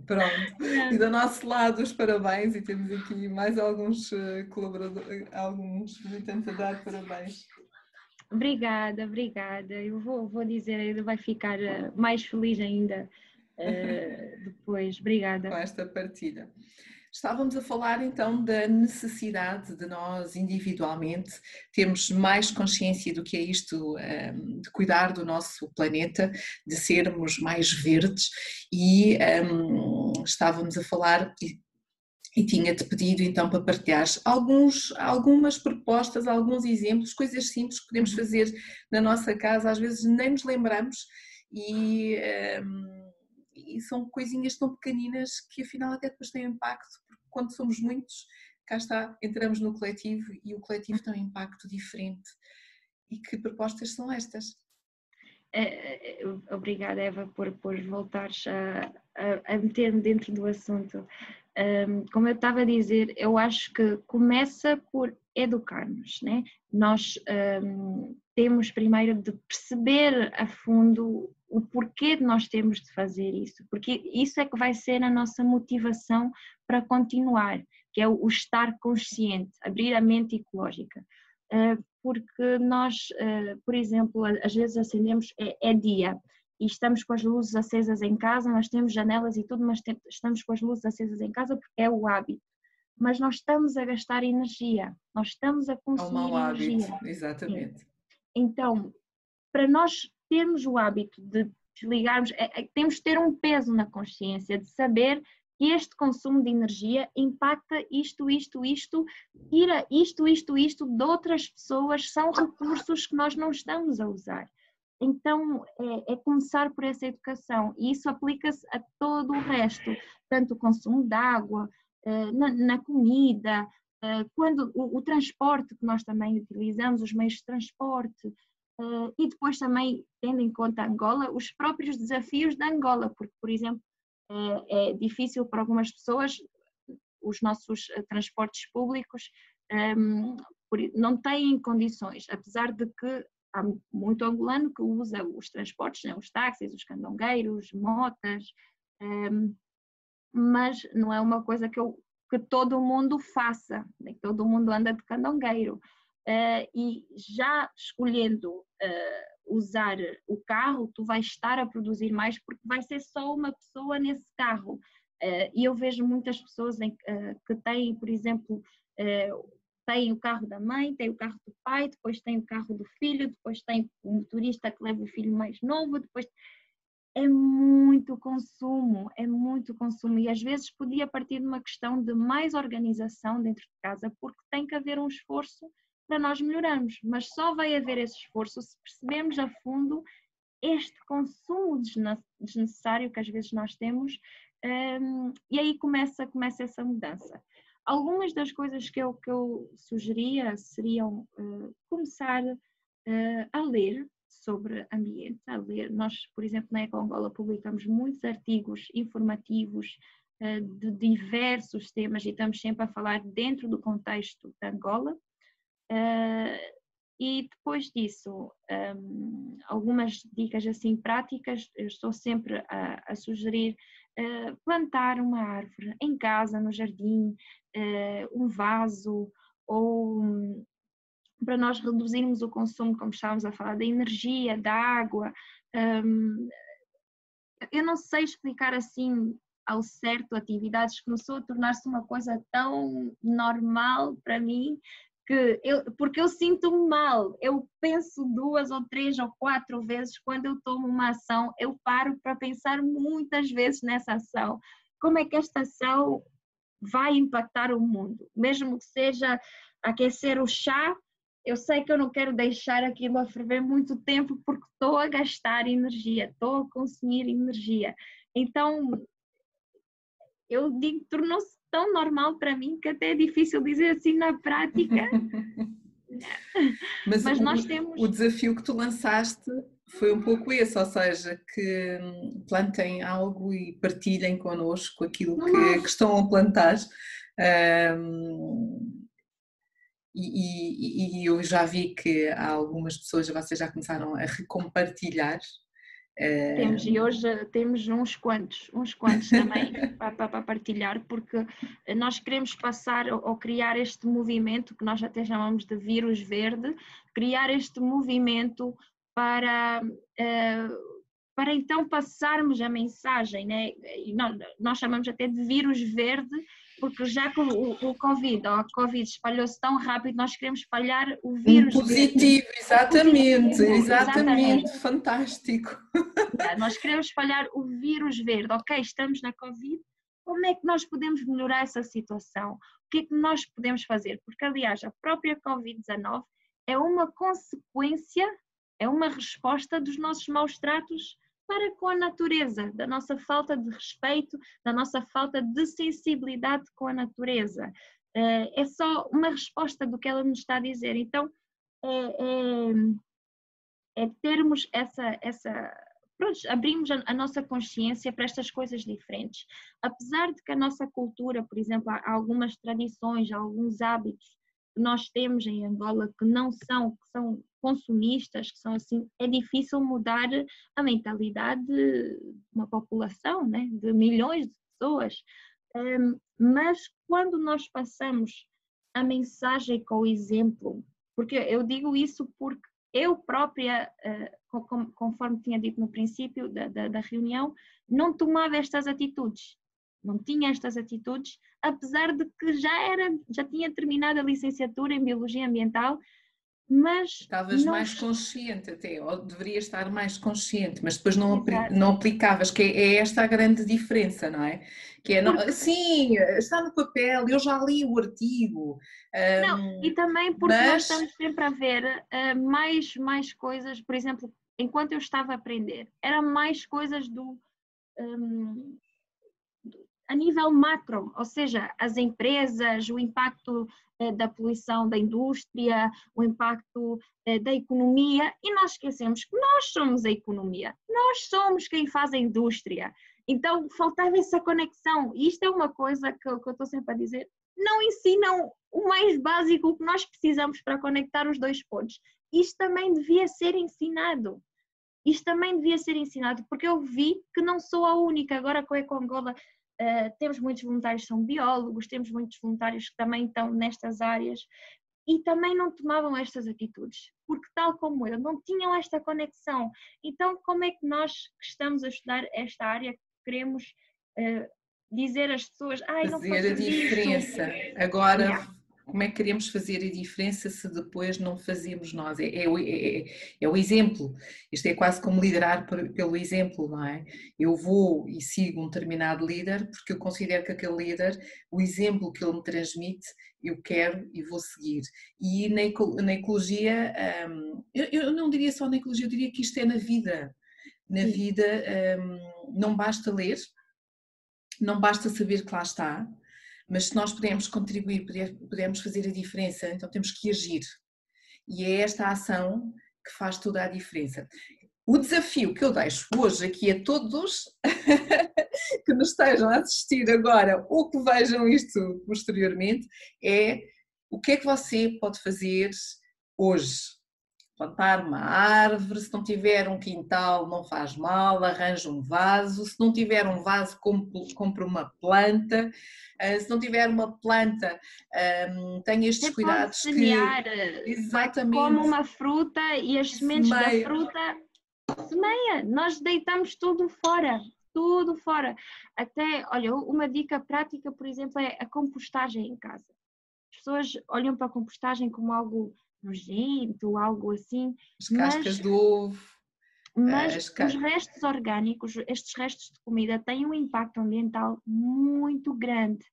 Pronto. E do nosso lado, os parabéns. E temos aqui mais alguns colaboradores, alguns militantes a dar parabéns. Obrigada, obrigada. Eu vou, vou dizer, ele vai ficar mais feliz ainda uh, depois. Obrigada. Com esta partilha. Estávamos a falar então da necessidade de nós individualmente termos mais consciência do que é isto de cuidar do nosso planeta, de sermos mais verdes, e um, estávamos a falar e tinha-te pedido então para partilhares alguns, algumas propostas, alguns exemplos, coisas simples que podemos fazer na nossa casa, às vezes nem nos lembramos e... Um, E são coisinhas tão pequeninas que afinal até depois têm impacto, porque quando somos muitos, cá está, entramos no coletivo e o coletivo tem um impacto diferente. E que propostas são estas? Obrigada, Eva, por, por voltares a, a, a meter-me dentro do assunto. Como eu estava a dizer, eu acho que começa por educar-nos, né? Nós um, temos primeiro de perceber a fundo o porquê de nós temos de fazer isso, porque isso é que vai ser a nossa motivação para continuar, que é o estar consciente, abrir a mente ecológica, porque nós, por exemplo, às vezes acendemos, é dia, e estamos com as luzes acesas em casa, nós temos janelas e tudo, mas estamos com as luzes acesas em casa porque é o hábito, mas nós estamos a gastar energia, nós estamos a consumir energia. É um mau hábito, exatamente. Então, para nós termos o hábito de desligarmos, é, é, temos de ter um peso na consciência, de saber que este consumo de energia impacta isto, isto, isto, tira isto, isto, isto de outras pessoas, são recursos que nós não estamos a usar. Então, é, é começar por essa educação e isso aplica-se a todo o resto, tanto o consumo de água, na, na comida, quando o, o transporte que nós também utilizamos, os meios de transporte. Uh, e depois também, tendo em conta Angola, os próprios desafios de Angola, porque, por exemplo, uh, é difícil para algumas pessoas, os nossos uh, transportes públicos um, por, não têm condições, apesar de que há muito angolano que usa os transportes, né, os táxis, os candongueiros, motas, um, mas não é uma coisa que, eu, que todo mundo faça, né, todo mundo anda de candongueiro. uh, e já escolhendo uh, usar o carro, tu vais estar a produzir mais porque vai ser só uma pessoa nesse carro. Uh, e eu vejo muitas pessoas em, uh, que têm, por exemplo, uh, tem o carro da mãe, tem o carro do pai, depois tem o carro do filho, depois tem o motorista que leva o filho mais novo, depois... É muito consumo, é muito consumo e às vezes podia partir de uma questão de mais organização dentro de casa, porque tem que haver um esforço para nós melhorarmos, mas só vai haver esse esforço se percebermos a fundo este consumo desnecessário que às vezes nós temos, um, e aí começa, começa essa mudança. Algumas das coisas que eu, que eu sugeria seriam uh, começar uh, a ler sobre ambiente, a ler. Nós, por exemplo, na EcoAngola publicamos muitos artigos informativos uh, de diversos temas e estamos sempre a falar dentro do contexto da Angola. Uh, e depois disso, um, algumas dicas assim práticas, eu estou sempre a, a sugerir uh, plantar uma árvore em casa, no jardim, uh, um vaso ou... Um, para nós reduzirmos o consumo, como estávamos a falar, da energia, da água. Hum, eu não sei explicar assim ao certo atividades que começou a tornar-se uma coisa tão normal para mim, que eu, porque eu sinto-me mal, eu penso duas ou três ou quatro vezes quando eu tomo uma ação, eu paro para pensar muitas vezes nessa ação. Como é que esta ação vai impactar o mundo? Mesmo que seja aquecer o chá, eu sei que eu não quero deixar aquilo a ferver muito tempo porque estou a gastar energia, estou a consumir energia. Então, eu digo, tornou-se tão normal para mim que até é difícil dizer assim na prática. Mas, Mas nós o, temos... o desafio que tu lançaste foi um pouco esse, ou seja, que plantem algo e partilhem connosco aquilo que, que estão a plantar. Um... E, e, e eu já vi que há algumas pessoas, vocês já começaram a recompartilhar. Temos, e hoje temos uns quantos, uns quantos também para, para partilhar, porque nós queremos passar ou criar este movimento, que nós até chamamos de vírus verde, criar este movimento para... Uh, para então passarmos a mensagem, né? E nós, nós chamamos até de vírus verde, porque já que o, o Covid, ou a Covid espalhou-se tão rápido, nós queremos espalhar o vírus um positivo, verde. Exatamente, um positivo, exatamente, exatamente, fantástico. É, nós queremos espalhar o vírus verde, ok, estamos na Covid, como é que nós podemos melhorar essa situação? O que é que nós podemos fazer? Porque, aliás, a própria Covid dezanove é uma consequência, é uma resposta dos nossos maus tratos para com a natureza, da nossa falta de respeito, da nossa falta de sensibilidade com a natureza. É só uma resposta do que ela nos está a dizer. Então, é, é, é termos essa... essa pronto, abrimos a, a nossa consciência para estas coisas diferentes. Apesar de que a nossa cultura, por exemplo, há algumas tradições, há alguns hábitos que nós temos em Angola que não são... que são consumistas, que são assim, é difícil mudar a mentalidade de uma população, né? De milhões de pessoas, um, mas quando nós passamos a mensagem com o exemplo, porque eu digo isso porque eu própria, uh, com, conforme tinha dito no princípio da, da, da reunião, não tomava estas atitudes, não tinha estas atitudes, apesar de que já, era, já tinha terminado a licenciatura em Biologia Ambiental. Mas estavas não... mais consciente até, ou deverias estar mais consciente, mas depois não, não aplicavas, que é, é esta a grande diferença, não é? Que é não... Sim, está no papel, eu já li o artigo. Um, não, e também porque mas... nós estamos sempre a ver uh, mais, mais coisas, por exemplo, enquanto eu estava a aprender, eram mais coisas do... Um, a nível macro, ou seja, as empresas, o impacto eh, da poluição da indústria, o impacto eh, da economia, e nós esquecemos que nós somos a economia, nós somos quem faz a indústria. Então, faltava essa conexão, e isto é uma coisa que, que eu estou sempre a dizer, não ensinam o mais básico, o que nós precisamos para conectar os dois pontos. Isto também devia ser ensinado. Isto também devia ser ensinado, porque eu vi que não sou a única, agora com a EcoAngola... Uh, temos muitos voluntários que são biólogos, temos muitos voluntários que também estão nestas áreas e também não tomavam estas atitudes, porque tal como eu, não tinham esta conexão. Então, como é que nós que estamos a estudar esta área queremos uh, dizer às pessoas, ai, não fazer faço a diferença, isso. Agora... Yeah. Como é que queremos fazer a diferença se depois não fazemos nós? É, é, é, é o exemplo. Isto é quase como liderar por, pelo exemplo, não é? Eu vou e sigo um determinado líder porque eu considero que aquele líder, o exemplo que ele me transmite, eu quero e vou seguir. E na, na ecologia, hum, eu, eu não diria só na ecologia, eu diria que isto é na vida. Na Sim. vida, hum, não basta ler, não basta saber que lá está, mas se nós pudermos contribuir, pudermos fazer a diferença, então temos que agir. E é esta ação que faz toda a diferença. O desafio que eu deixo hoje aqui a todos que nos estejam a assistir agora ou que vejam isto posteriormente é o que é que você pode fazer hoje? Plantar uma árvore, se não tiver um quintal não faz mal, arranja um vaso, se não tiver um vaso compre uma planta, se não tiver uma planta tenha estes cuidados que... Semear, exatamente, como uma fruta e as sementes da fruta, semeia, nós deitamos tudo fora, tudo fora, até, olha, uma dica prática, por exemplo, é a compostagem em casa. As pessoas olham para a compostagem como algo nojento, algo assim. As cascas de ovo. Mas os restos orgânicos, estes restos de comida têm um impacto ambiental muito grande,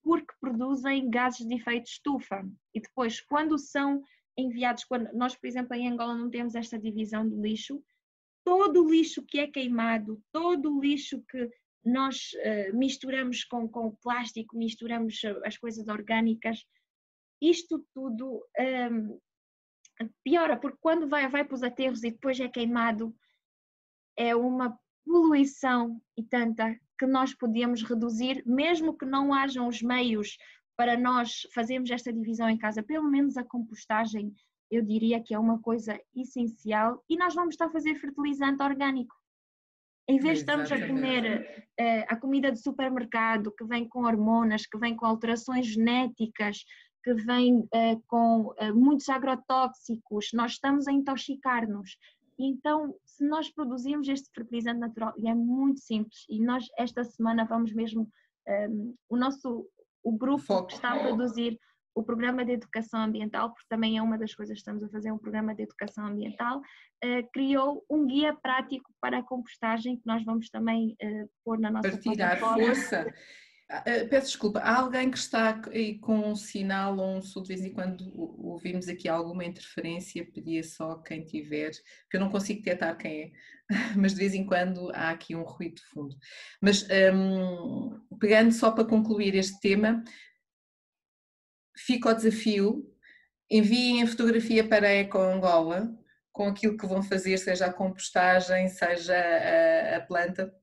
porque produzem gases de efeito estufa. E depois, quando são enviados, quando nós, por exemplo, em Angola não temos esta divisão de lixo, todo o lixo que é queimado, todo o lixo que nós uh, misturamos com, com o plástico, misturamos as coisas orgânicas, isto tudo um, piora, porque quando vai, vai para os aterros e depois é queimado, é uma poluição e tanta que nós podemos reduzir, mesmo que não hajam os meios para nós fazermos esta divisão em casa, pelo menos a compostagem eu diria que é uma coisa essencial e nós vamos estar a fazer fertilizante orgânico. Em vez de estarmos a comer uh, a comida de supermercado que vem com hormonas, que vem com alterações genéticas, que vem uh, com uh, muitos agrotóxicos, nós estamos a intoxicar-nos. Então, se nós produzimos este fertilizante natural, e é muito simples, e nós esta semana vamos mesmo, um, o nosso o grupo Foco. que está a produzir o programa de educação ambiental, porque também é uma das coisas que estamos a fazer, um programa de educação ambiental, uh, criou um guia prático para a compostagem, que nós vamos também uh, pôr na nossa plataforma. Para tirar força. Peço desculpa, há alguém que está aí com um sinal ou um som, de vez em quando ouvimos aqui alguma interferência, pedia só quem tiver, porque eu não consigo detectar quem é, mas de vez em quando há aqui um ruído de fundo. Mas um, pegando só para concluir este tema, fica o desafio, enviem a fotografia para a EcoAngola com aquilo que vão fazer, seja a compostagem, seja a, a planta.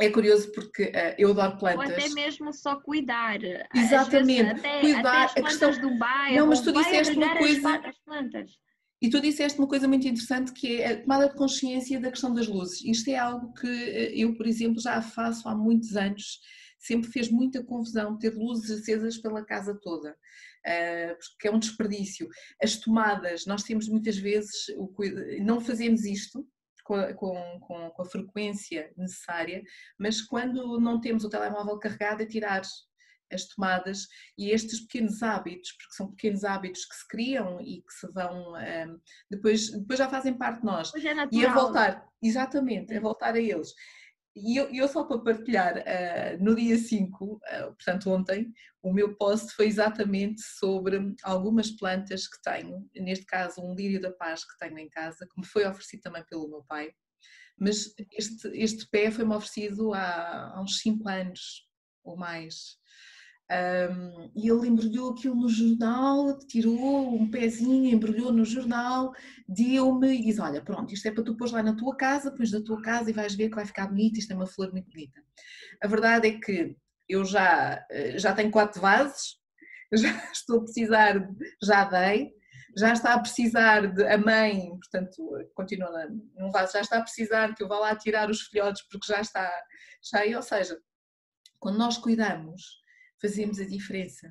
É curioso porque uh, eu adoro plantas. Ou até mesmo só cuidar. Exatamente, vezes, até, cuidar até as plantas a questão... do bairro. Não, mas tu disseste uma coisa. As, as plantas. E tu disseste uma coisa muito interessante que é a tomada de consciência da questão das luzes. Isto é algo que eu, por exemplo, já faço há muitos anos. Sempre fez muita confusão ter luzes acesas pela casa toda, uh, porque é um desperdício. As tomadas, nós temos muitas vezes, o cuida... não fazemos isto. Com, com, com a frequência necessária, mas quando não temos o telemóvel carregado é tirar as tomadas e estes pequenos hábitos, porque são pequenos hábitos que se criam e que se vão, um, depois, depois já fazem parte de nós. Pois é natural. E a voltar, exatamente, a voltar a eles. E eu, eu só para partilhar, uh, no dia cinco, uh, portanto ontem, o meu post foi exatamente sobre algumas plantas que tenho, neste caso um lírio da paz que tenho em casa, que me foi oferecido também pelo meu pai, mas este, este pé foi-me oferecido há, há uns cinco anos ou mais. Um, e ele embrulhou aquilo no jornal, tirou um pezinho, embrulhou no jornal, deu-me e diz, olha, pronto, isto é para tu pôs lá na tua casa, pões na tua casa e vais ver que vai ficar bonito, isto é uma flor muito bonita. A verdade é que eu já, já tenho quatro vasos, já estou a precisar, já dei, já está a precisar de, a mãe, portanto, continua num vaso, já está a precisar que eu vá lá tirar os filhotes porque já está, já, ou seja, quando nós cuidamos, fazemos a diferença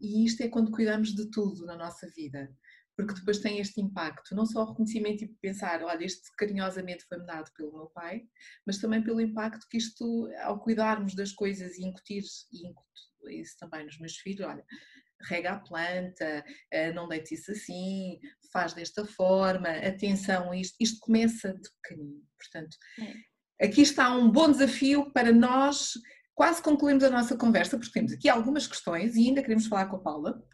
E isto é quando cuidamos de tudo na nossa vida, porque depois tem este impacto, não só o reconhecimento e pensar, olha, este carinhosamente foi-me dado pelo meu pai, mas também pelo impacto que isto, ao cuidarmos das coisas e incutir, e incutir isso também nos meus filhos, olha, rega a planta, não deite isso assim, faz desta forma, atenção a isto, isto começa de pequenino, portanto, é. Aqui está um bom desafio para nós. Quase concluímos a nossa conversa, porque temos aqui algumas questões e ainda queremos falar com a Paula.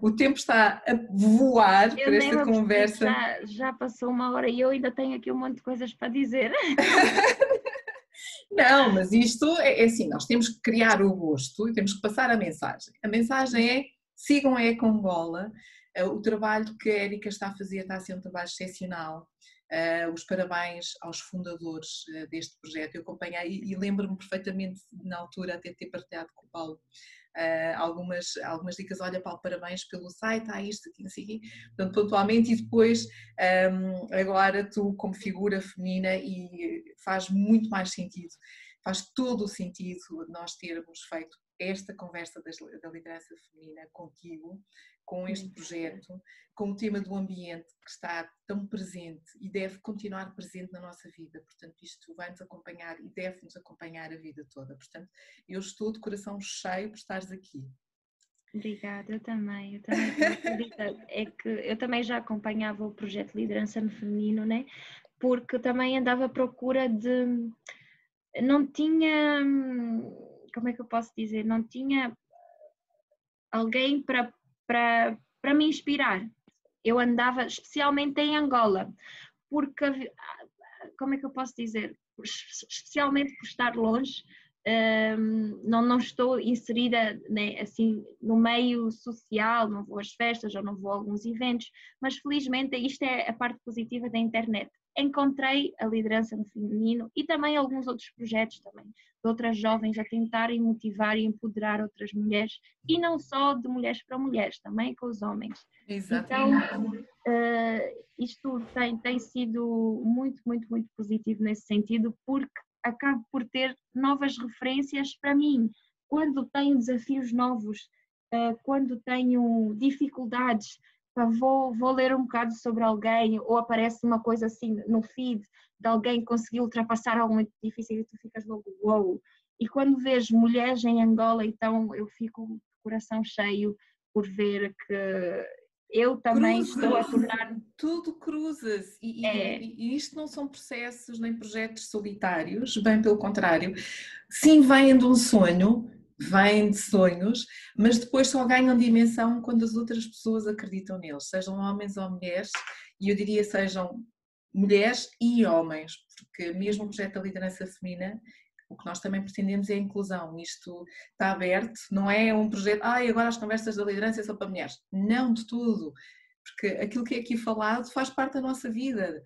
O tempo está a voar eu para esta conversa. Já, já passou uma hora e eu ainda tenho aqui um monte de coisas para dizer. Não, mas isto é, é assim, nós temos que criar o gosto e temos que passar a mensagem. A mensagem é, sigam a EcoAngola, o trabalho que a Érica está a fazer está a ser um trabalho excepcional. Uh, os parabéns aos fundadores uh, deste projeto. Eu acompanhei e, e lembro-me perfeitamente na altura até ter partilhado com o Paulo uh, algumas, algumas dicas. Olha, Paulo, parabéns pelo site, há isto, aqui, assim, portanto, pontualmente. E depois, um, agora tu como figura feminina, e faz muito mais sentido, faz todo o sentido nós termos feito esta conversa das, da liderança feminina contigo, com este projeto, com o tema do ambiente que está tão presente e deve continuar presente na nossa vida. Portanto, isto vai-nos acompanhar e deve-nos acompanhar a vida toda. Portanto, eu estou de coração cheio por estares aqui. Obrigada, eu também. Eu também, é que eu também já acompanhava o projeto Liderança no Feminino, né? Porque também andava à procura de... Não tinha... Como é que eu posso dizer? Não tinha alguém para... Para, para me inspirar. Eu andava especialmente em Angola, porque, como é que eu posso dizer, especialmente por estar longe, um, não, não estou inserida, né, assim, no meio social, não vou às festas ou não vou a alguns eventos, mas felizmente isto é a parte positiva da internet. Encontrei a liderança no feminino e também alguns outros projetos também, de outras jovens a tentarem motivar e empoderar outras mulheres, e não só de mulheres para mulheres, também com os homens. Exatamente. Então, uh, isto tem, tem sido muito, muito, muito positivo nesse sentido, porque acabo por ter novas referências para mim. Quando tenho desafios novos, uh, quando tenho dificuldades, Vou, vou ler um bocado sobre alguém, ou aparece uma coisa assim no feed de alguém que conseguiu ultrapassar algo muito difícil e tu ficas logo, uou! E quando vês mulheres em Angola, então eu fico de coração cheio por ver que eu também cruza, estou a tornar... Tudo cruzas, e, é. e, e isto não são processos nem projetos solitários, bem pelo contrário. Sim, vem de um sonho... Vêm de sonhos, mas depois só ganham dimensão quando as outras pessoas acreditam neles, sejam homens ou mulheres, e eu diria sejam mulheres e homens, porque mesmo o projeto da liderança feminina, o que nós também pretendemos é a inclusão. Isto está aberto, não é um projeto, ah, agora as conversas da liderança é só para mulheres. Não, de tudo, porque aquilo que é aqui falado faz parte da nossa vida.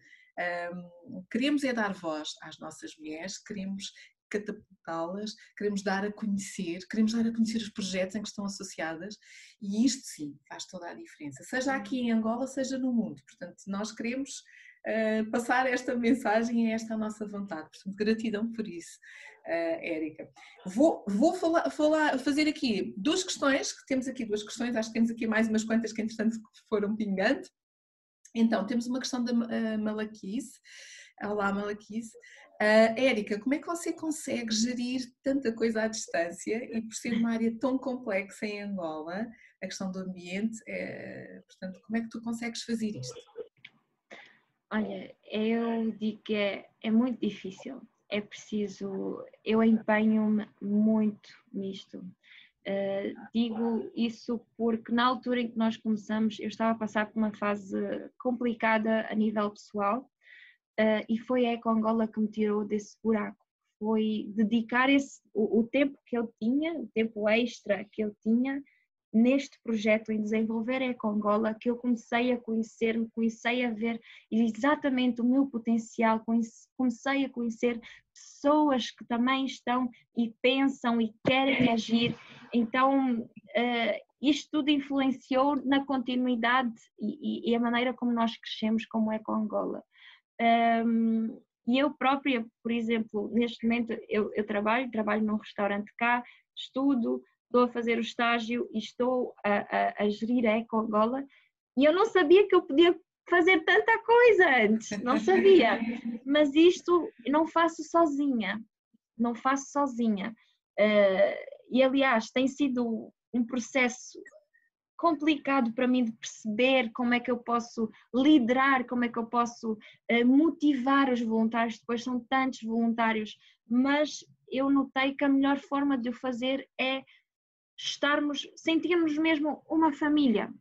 Um, queremos é dar voz às nossas mulheres, queremos catapultá-las, queremos dar a conhecer, queremos dar a conhecer os projetos em que estão associadas, e isto sim faz toda a diferença, seja aqui em Angola, seja no mundo. Portanto, nós queremos uh, passar esta mensagem e esta a nossa vontade. Portanto, gratidão por isso, uh, Érica. Vou, vou falar, falar, fazer aqui duas questões, que temos aqui duas questões, acho que temos aqui mais umas quantas que entretanto foram pingando. Então, temos uma questão da uh, Malaquice. Olá, Malaquice. Uh, Érica, como é que você consegue gerir tanta coisa à distância e por ser uma área tão complexa em Angola, a questão do ambiente, é, portanto, como é que tu consegues fazer isto? Olha, eu digo que é, é muito difícil, é preciso, eu empenho-me muito nisto. Uh, digo isso porque na altura em que nós começamos, eu estava a passar por uma fase complicada a nível pessoal. Uh, e foi a EcoAngola que me tirou desse buraco, foi dedicar esse, o, o tempo que eu tinha, o tempo extra que eu tinha neste projeto, em desenvolver a EcoAngola, que eu comecei a conhecer-me, comecei a ver exatamente o meu potencial, conhece, comecei a conhecer pessoas que também estão e pensam e querem agir. Então, uh, isto tudo influenciou na continuidade e, e, e a maneira como nós crescemos como EcoAngola. Um, e eu própria, por exemplo, neste momento eu, eu trabalho, trabalho num restaurante cá, estudo, estou a fazer o estágio e estou a, a, a gerir a EcoAngola, e eu não sabia que eu podia fazer tanta coisa antes, não sabia. Mas isto não faço sozinha, não faço sozinha. Uh, e aliás, tem sido um processo complicado para mim de perceber como é que eu posso liderar, como é que eu posso uh, motivar os voluntários, depois são tantos voluntários, mas eu notei que a melhor forma de o fazer é estarmos, sentirmos mesmo uma família,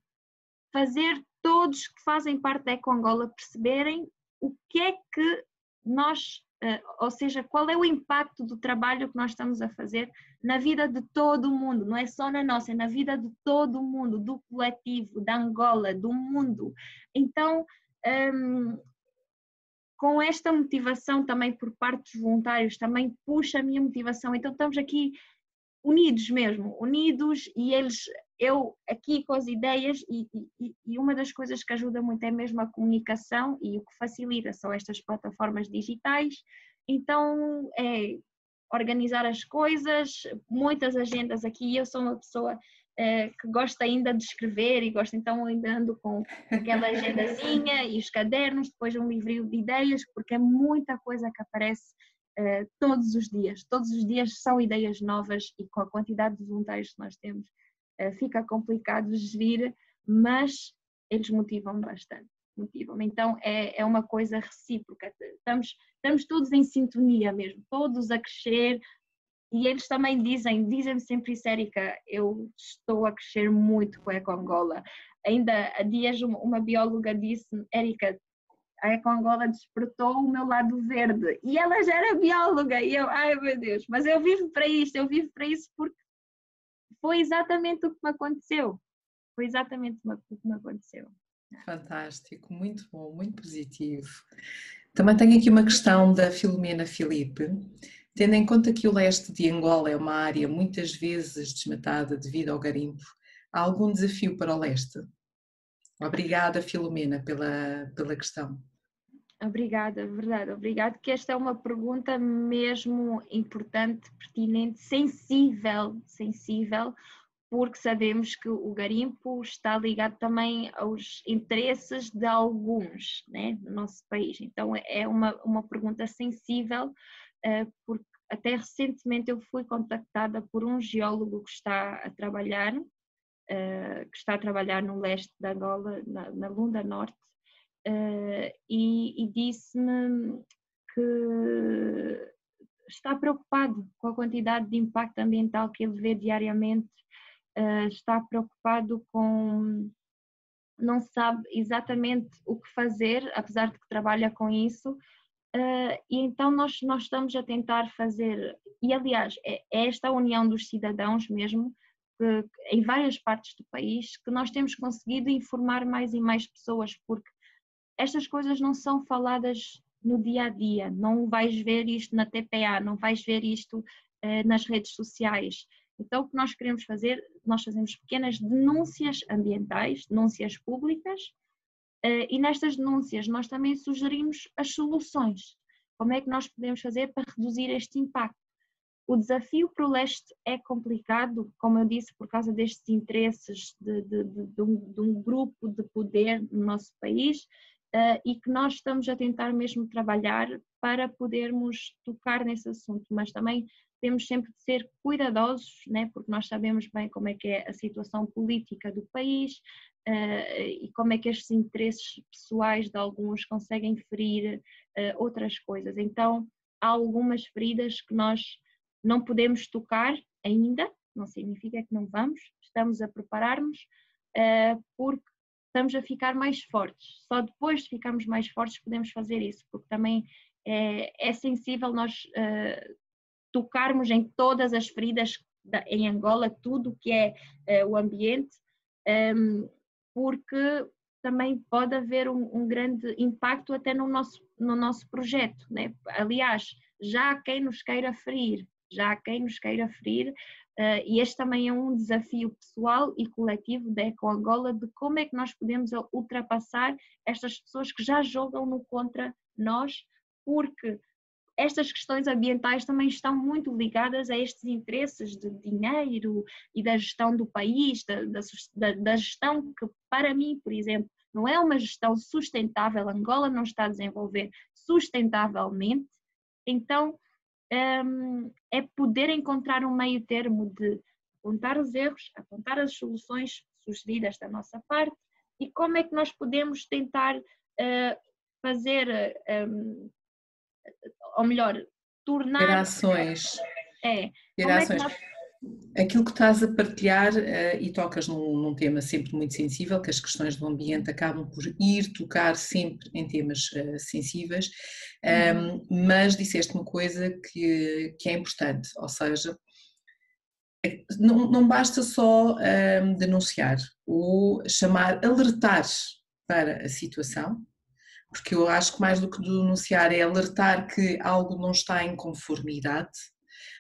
fazer todos que fazem parte da EcoAngola perceberem o que é que nós, ou seja, qual é o impacto do trabalho que nós estamos a fazer na vida de todo o mundo, não é só na nossa, é na vida de todo o mundo, do coletivo, da Angola, do mundo. Então, um, com esta motivação também por parte dos voluntários, também puxa a minha motivação, então estamos aqui unidos mesmo, unidos e eles... Eu aqui com as ideias e, e, e uma das coisas que ajuda muito é mesmo a comunicação e o que facilita são estas plataformas digitais. Então é organizar as coisas, muitas agendas aqui. Eu sou uma pessoa é, que gosta ainda de escrever e gosto, então ainda ando com aquela agendazinha e os cadernos, depois um livrinho de ideias, porque é muita coisa que aparece é, todos os dias. Todos os dias são ideias novas e com a quantidade de voluntários que nós temos, fica complicado gerir, mas eles motivam bastante, motivam-me. Então é, é uma coisa recíproca, estamos, estamos todos em sintonia mesmo, todos a crescer, e eles também dizem, dizem-me sempre isso, Érica, eu estou a crescer muito com a EcoAngola. Ainda há dias uma bióloga disse-me, Érica, a EcoAngola despertou o meu lado verde, e ela já era bióloga, e eu, ai meu Deus, mas eu vivo para isto, eu vivo para isso porque foi exatamente o que me aconteceu. Foi exatamente o que me aconteceu. Fantástico, muito bom, muito positivo. Também tenho aqui uma questão da Filomena Filipe. Tendo em conta que o leste de Angola é uma área muitas vezes desmatada devido ao garimpo, há algum desafio para o leste? Obrigada, Filomena, pela, pela questão. Obrigada, verdade, obrigada, que esta é uma pergunta mesmo importante, pertinente, sensível, sensível, porque sabemos que o garimpo está ligado também aos interesses de alguns, né, no nosso país. Então é uma, uma pergunta sensível, porque até recentemente eu fui contactada por um geólogo que está a trabalhar, que está a trabalhar no leste da Angola, na, na Lunda Norte, Uh, e, e disse-me que está preocupado com a quantidade de impacto ambiental que ele vê diariamente, uh, está preocupado com, não sabe exatamente o que fazer, apesar de que trabalha com isso, uh, e então nós, nós estamos a tentar fazer, e aliás, é esta união dos cidadãos mesmo, que, em várias partes do país, que nós temos conseguido informar mais e mais pessoas, porque estas coisas não são faladas no dia a dia, não vais ver isto na T P A, não vais ver isto eh, nas redes sociais. Então o que nós queremos fazer, nós fazemos pequenas denúncias ambientais, denúncias públicas, eh, e nestas denúncias nós também sugerimos as soluções, como é que nós podemos fazer para reduzir este impacto. O desafio para o leste é complicado, como eu disse, por causa destes interesses de, de, de, de, um, de um grupo de poder no nosso país, Uh, e que nós estamos a tentar mesmo trabalhar para podermos tocar nesse assunto, mas também temos sempre de ser cuidadosos, né? Porque nós sabemos bem como é que é a situação política do país uh, e como é que estes interesses pessoais de alguns conseguem ferir uh, outras coisas. Então, há algumas feridas que nós não podemos tocar ainda, não significa que não vamos, estamos a preparar-nos, uh, porque estamos a ficar mais fortes, só depois de ficarmos mais fortes podemos fazer isso, porque também é, é sensível nós uh, tocarmos em todas as feridas da, em Angola, tudo o que é uh, o ambiente, um, porque também pode haver um, um grande impacto até no nosso, no nosso projeto, né? Aliás, já há quem nos queira ferir, já há quem nos queira ferir, Uh, e este também é um desafio pessoal e coletivo da EcoAngola, de como é que nós podemos ultrapassar estas pessoas que já jogam no contra nós, porque estas questões ambientais também estão muito ligadas a estes interesses de dinheiro e da gestão do país, da, da, da gestão que, para mim, por exemplo, não é uma gestão sustentável. Angola não está a desenvolver sustentavelmente, então um, é poder encontrar um meio termo de apontar os erros, apontar as soluções sugeridas da nossa parte e como é que nós podemos tentar uh, fazer, um, ou melhor, tornar... Ter ações. É. Ter ações. É que nós... Aquilo que estás a partilhar uh, e tocas num, num tema sempre muito sensível, que as questões do ambiente acabam por ir tocar sempre em temas uh, sensíveis, um, mas disseste uma coisa que, que é importante, ou seja, não, não basta só um, denunciar ou chamar, alertar para a situação, porque eu acho que mais do que denunciar é alertar que algo não está em conformidade,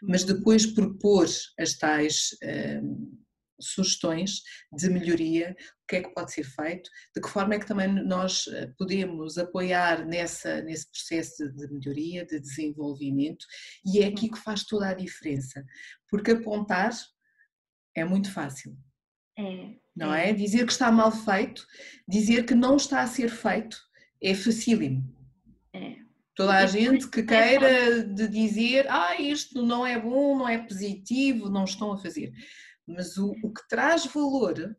mas depois propor as tais um, sugestões de melhoria, o que é que pode ser feito, de que forma é que também nós podemos apoiar nessa, nesse processo de melhoria, de desenvolvimento, e é aqui que faz toda a diferença, porque apontar é muito fácil, é, não é? Dizer que está mal feito, dizer que não está a ser feito é facílimo. É. Toda a gente que queira de dizer, ah, isto não é bom, não é positivo, não estão a fazer. Mas o, o que traz valor,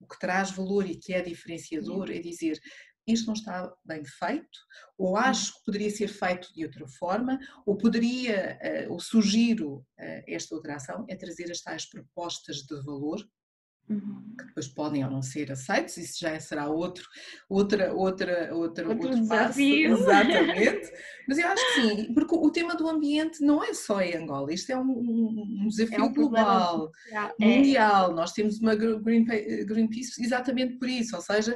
o que traz valor e que é diferenciador é dizer, isto não está bem feito, ou acho que poderia ser feito de outra forma, ou poderia, ou sugiro esta outra ação, é trazer as tais propostas de valor, que depois podem ou não ser aceitos, isso já será outro, outra, outra, outra, outro, outro desafio. Passo, exatamente, mas eu acho que sim, porque o tema do ambiente não é só em Angola, isto é um, um desafio é um global, é. mundial, nós temos uma Greenpeace exatamente por isso, ou seja,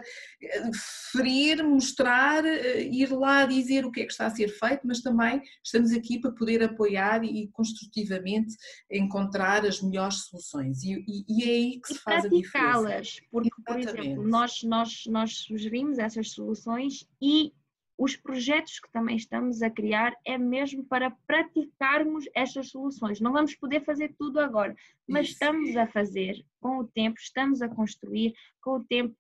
ferir, mostrar, ir lá dizer o que é que está a ser feito, mas também estamos aqui para poder apoiar e construtivamente encontrar as melhores soluções e, e, e é aí que se faz. Praticá-las, porque, exatamente, por exemplo, nós, nós, nós sugerimos essas soluções e os projetos que também estamos a criar é mesmo para praticarmos estas soluções. Não vamos poder fazer tudo agora, mas isso, estamos a fazer com o tempo, estamos a construir com o tempo.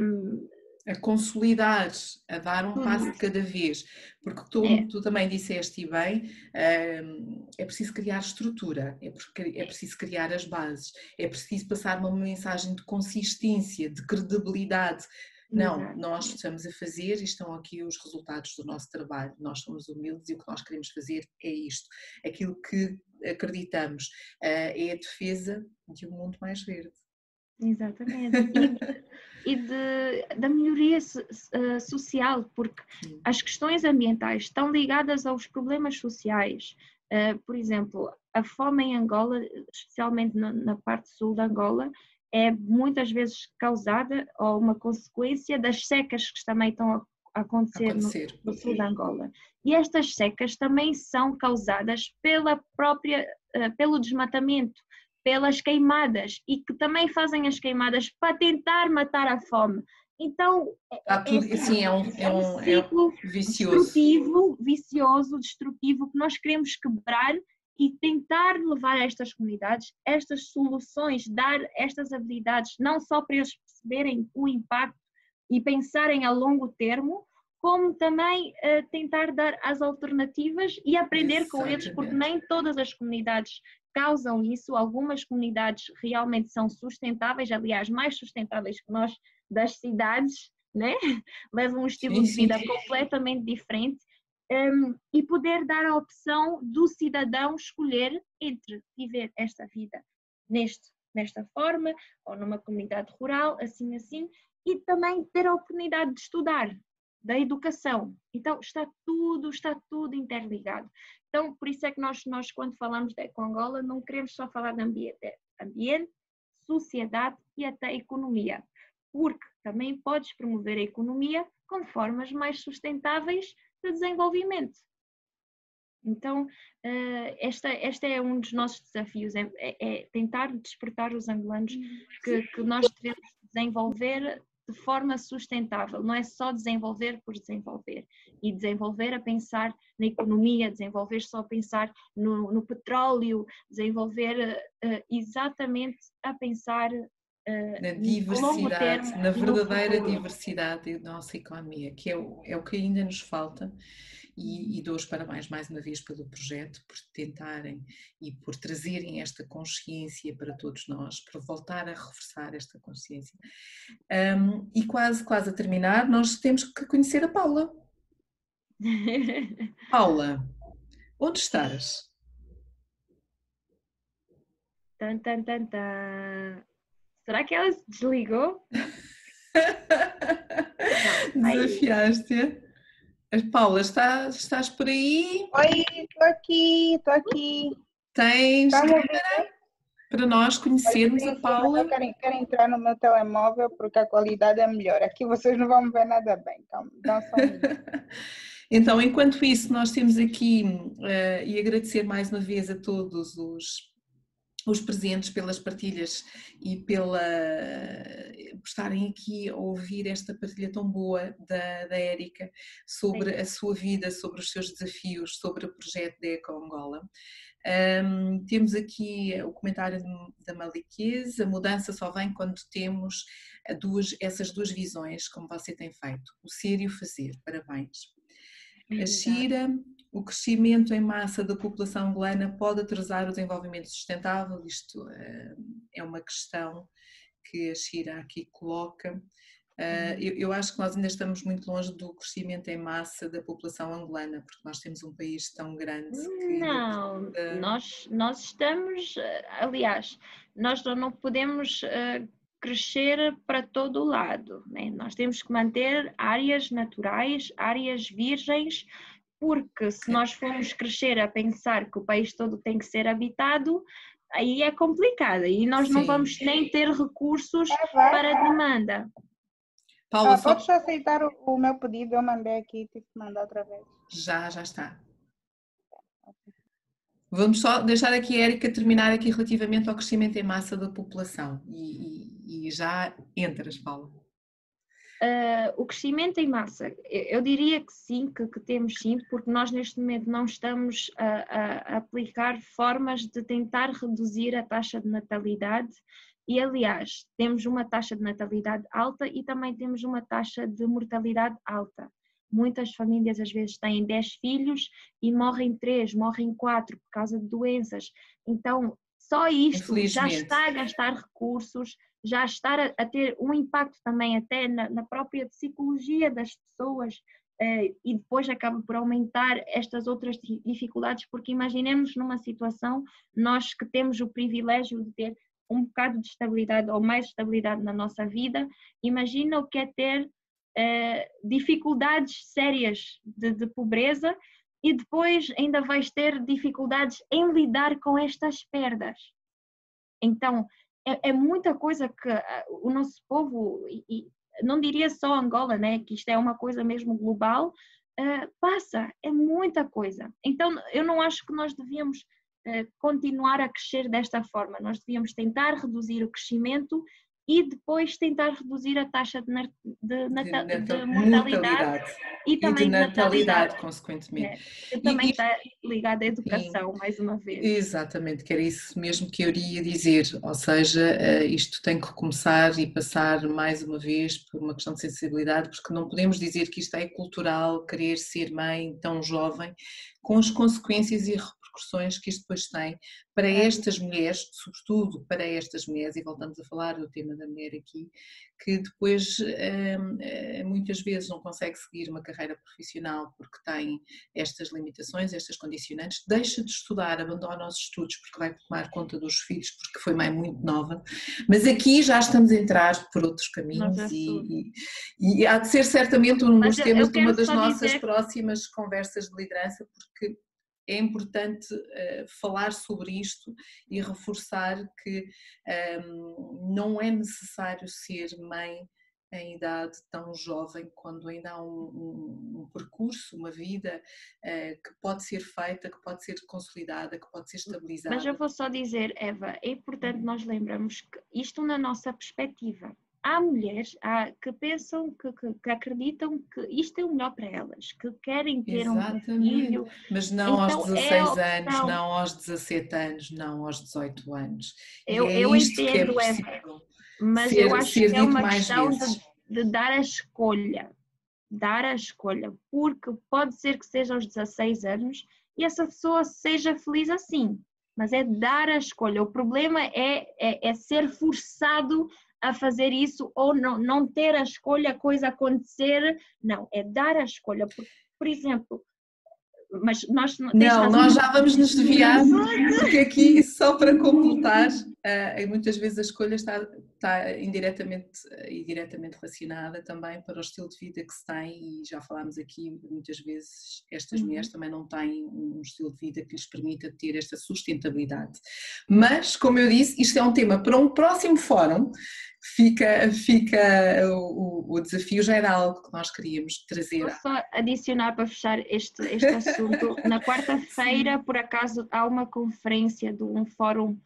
Um, a consolidar, a dar um passo de cada vez, porque tu, é. tu também disseste e bem, é preciso criar estrutura, é preciso criar as bases, é preciso passar uma mensagem de consistência, de credibilidade. Não, Exato. nós estamos a fazer e estão aqui os resultados do nosso trabalho, nós somos humildes e o que nós queremos fazer é isto, aquilo que acreditamos é a defesa de um mundo mais verde. Exatamente, e, e de, da melhoria social, porque as questões ambientais estão ligadas aos problemas sociais. Por exemplo, a fome em Angola, especialmente na parte sul de Angola, é muitas vezes causada ou uma consequência das secas que também estão a acontecer, acontecer. No, no sul de Angola. E estas secas também são causadas pela própria, pelo desmatamento, pelas queimadas, e que também fazem as queimadas para tentar matar a fome. Então, ah, tudo, é, sim, é um, é um, é um ciclo é um vicioso. Destrutivo, vicioso, destrutivo, que nós queremos quebrar e tentar levar a estas comunidades, estas soluções, dar estas habilidades, não só para eles perceberem o impacto e pensarem a longo termo, como também uh, tentar dar as alternativas e aprender Exatamente. com eles, porque nem todas as comunidades causam isso, algumas comunidades realmente são sustentáveis, aliás, mais sustentáveis que nós das cidades, né? Levam um estilo sim, de vida sim. completamente diferente, um, e poder dar a opção do cidadão escolher entre viver esta vida neste, nesta forma, ou numa comunidade rural, assim, assim, e também ter a oportunidade de estudar, da educação. Então, está tudo, está tudo interligado. Então, por isso é que nós, nós quando falamos da EcoAngola, não queremos só falar de ambiente, é ambiente, sociedade e até economia, porque também podes promover a economia com formas mais sustentáveis de desenvolvimento. Então, esta, esta é um dos nossos desafios, é, é tentar despertar os angolanos que, que nós devemos desenvolver de forma sustentável, não é só desenvolver por desenvolver, e desenvolver a pensar na economia, desenvolver só a pensar no, no petróleo, desenvolver uh, exatamente a pensar uh, na diversidade, termo, na verdadeira diversidade da nossa economia, que é o, é o que ainda nos falta. E, e dou os parabéns mais uma vez pelo projeto, por tentarem e por trazerem esta consciência para todos nós, por voltar a reforçar esta consciência. Um, e quase, quase a terminar, nós temos que conhecer a Paula. Paula, onde estás? Tan, tan, tan, tan. Será que ela se desligou? Desafiaste-a. Paula, estás, estás por aí? Oi, estou aqui, estou aqui. Tens câmera para nós conhecermos a Paula? Eu quero, quero entrar no meu telemóvel porque a qualidade é melhor. Aqui vocês não vão ver nada bem, então dá só um Então, enquanto isso, nós temos aqui, uh, e agradecer mais uma vez a todos os... os presentes pelas partilhas e pela, por estarem aqui a ouvir esta partilha tão boa da, da Érica sobre Sim. a sua vida, sobre os seus desafios, sobre o projeto da EcoAngola. Um, temos aqui o comentário da Maliquez: a mudança só vem quando temos duas, essas duas visões, como você tem feito, o ser e o fazer. Parabéns. É a Shira: o crescimento em massa da população angolana pode atrasar o desenvolvimento sustentável. Isto é uma questão que a Shira aqui coloca. Eu acho que nós ainda estamos muito longe do crescimento em massa da população angolana, porque nós temos um país tão grande que... Não, nós, nós estamos, aliás, nós não podemos crescer para todo o lado, né? Nós temos que manter áreas naturais, áreas virgens, porque se nós formos crescer a pensar que o país todo tem que ser habitado, aí é complicado, e nós Sim. não vamos nem ter recursos é, vai, para a é. demanda. Paula, ah, só... Podes aceitar o, o meu pedido? Eu mandei aqui, tive que mandar outra vez. Já, já está. Vamos só deixar aqui a Érica terminar aqui relativamente ao crescimento em massa da população, e, e, e já entras, Paula. Uh, o crescimento em massa, eu, eu diria que sim, que, que temos sim, porque nós neste momento não estamos a, a aplicar formas de tentar reduzir a taxa de natalidade e, aliás, temos uma taxa de natalidade alta e também temos uma taxa de mortalidade alta. Muitas famílias às vezes têm dez filhos e morrem três, morrem quatro por causa de doenças, então só isto já está a gastar recursos, já estar a ter um impacto também até na, na própria psicologia das pessoas, eh, e depois acaba por aumentar estas outras dificuldades, porque imaginemos numa situação, nós que temos o privilégio de ter um bocado de estabilidade ou mais estabilidade na nossa vida, imagina o que é ter eh, dificuldades sérias de, de pobreza, e depois ainda vais ter dificuldades em lidar com estas perdas. Então, é muita coisa que o nosso povo, e não diria só Angola, né, que isto é uma coisa mesmo global, passa, é muita coisa. Então, eu não acho que nós devíamos continuar a crescer desta forma, nós devíamos tentar reduzir o crescimento e depois tentar reduzir a taxa de, nat de, nata de, nata de mortalidade, mortalidade e também e de natalidade, consequentemente. É, e também e, está ligado à educação, e, mais uma vez. Exatamente, que era isso mesmo que eu iria dizer, ou seja, isto tem que recomeçar e passar mais uma vez por uma questão de sensibilidade, porque não podemos dizer que isto é cultural, querer ser mãe tão jovem, com as consequências e repercussões que isto depois tem para estas mulheres, sobretudo para estas mulheres, e voltamos a falar do tema da mulher aqui, que depois muitas vezes não consegue seguir uma carreira profissional porque tem estas limitações, estas condicionantes, deixa de estudar, abandona os estudos porque vai tomar conta dos filhos, porque foi mãe muito nova, mas aqui já estamos a entrar por outros caminhos e, e, e há de ser certamente um dos temas de uma das nossas dizer... próximas conversas de liderança, porque é importante uh, falar sobre isto e reforçar que um, não é necessário ser mãe em idade tão jovem, quando ainda há um, um, um percurso, uma vida uh, que pode ser feita, que pode ser consolidada, que pode ser estabilizada. Mas eu vou só dizer, Eva, é importante nós lembrarmos que isto na nossa perspectiva. há mulheres há, que pensam, que, que, que acreditam que isto é o melhor para elas, que querem ter Exatamente. um filho. Mas não então, aos dezasseis é anos, não aos dezassete anos, não aos dezoito anos. Eu, é eu isto entendo, que é possível, mas ser, eu acho que é uma questão de, de dar a escolha, dar a escolha, porque pode ser que seja aos dezasseis anos e essa pessoa seja feliz assim. Mas é dar a escolha. O problema é, é, é ser forçado a fazer isso ou não, não ter a escolha, a coisa acontecer. Não, é dar a escolha. Por, por exemplo, mas nós... Não, nós já vamos nos desviar, porque aqui, só para completar, muitas vezes a escolha está, está indiretamente, indiretamente relacionada também para o estilo de vida que se tem, e já falámos aqui, muitas vezes estas mulheres também não têm um estilo de vida que lhes permita ter esta sustentabilidade. Mas, como eu disse, isto é um tema para um próximo fórum. Fica, fica o, o desafio geral que nós queríamos trazer. Vou só adicionar para fechar este, este assunto. Na quarta-feira, por acaso, há uma conferência de um fórum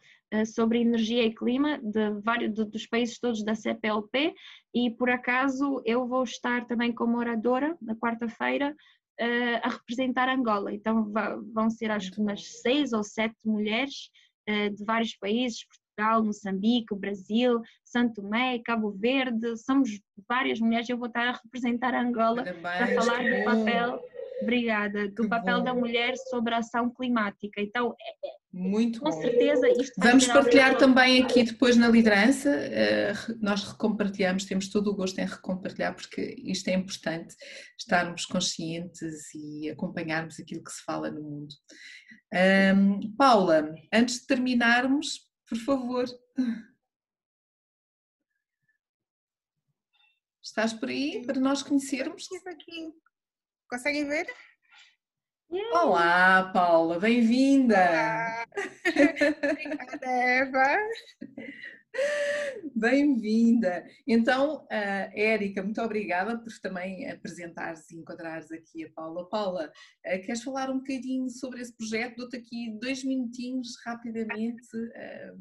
sobre energia e clima de vários, de, dos países todos da C P L P e, por acaso, eu vou estar também como oradora na quarta-feira a representar Angola. Então, vão ser acho que umas seis ou sete mulheres de vários países, Portugal, Moçambique, Brasil, São Tomé, Cabo Verde, somos várias mulheres, eu vou estar a representar a Angola para falar do papel, obrigada, do papel da mulher sobre a ação climática. Então, muito com certeza isto vai vamos partilhar também aqui depois na liderança, nós recompartilhamos, temos todo o gosto em recompartilhar porque isto é importante, estarmos conscientes e acompanharmos aquilo que se fala no mundo. Um, Paula, antes de terminarmos, por favor. Estás por aí para nós conhecermos? Estou aqui. Conseguem ver? Yeah. Olá, Paula, bem-vinda! Obrigada, Eva! Bem-vinda! Então, uh, Érica, muito obrigada por também apresentares e enquadrares aqui a Paula. Paula, uh, queres falar um bocadinho sobre esse projeto? Dou-te aqui dois minutinhos rapidamente uh,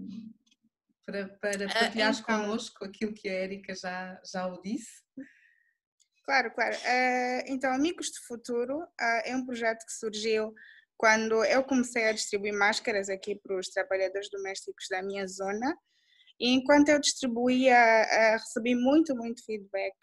para, para partilhares uh, então. connosco aquilo que a Érica já, já o disse. Claro, claro. Uh, então, Amigos do Futuro uh, é um projeto que surgiu quando eu comecei a distribuir máscaras aqui para os trabalhadores domésticos da minha zona. E enquanto eu distribuía, uh, recebi muito, muito feedback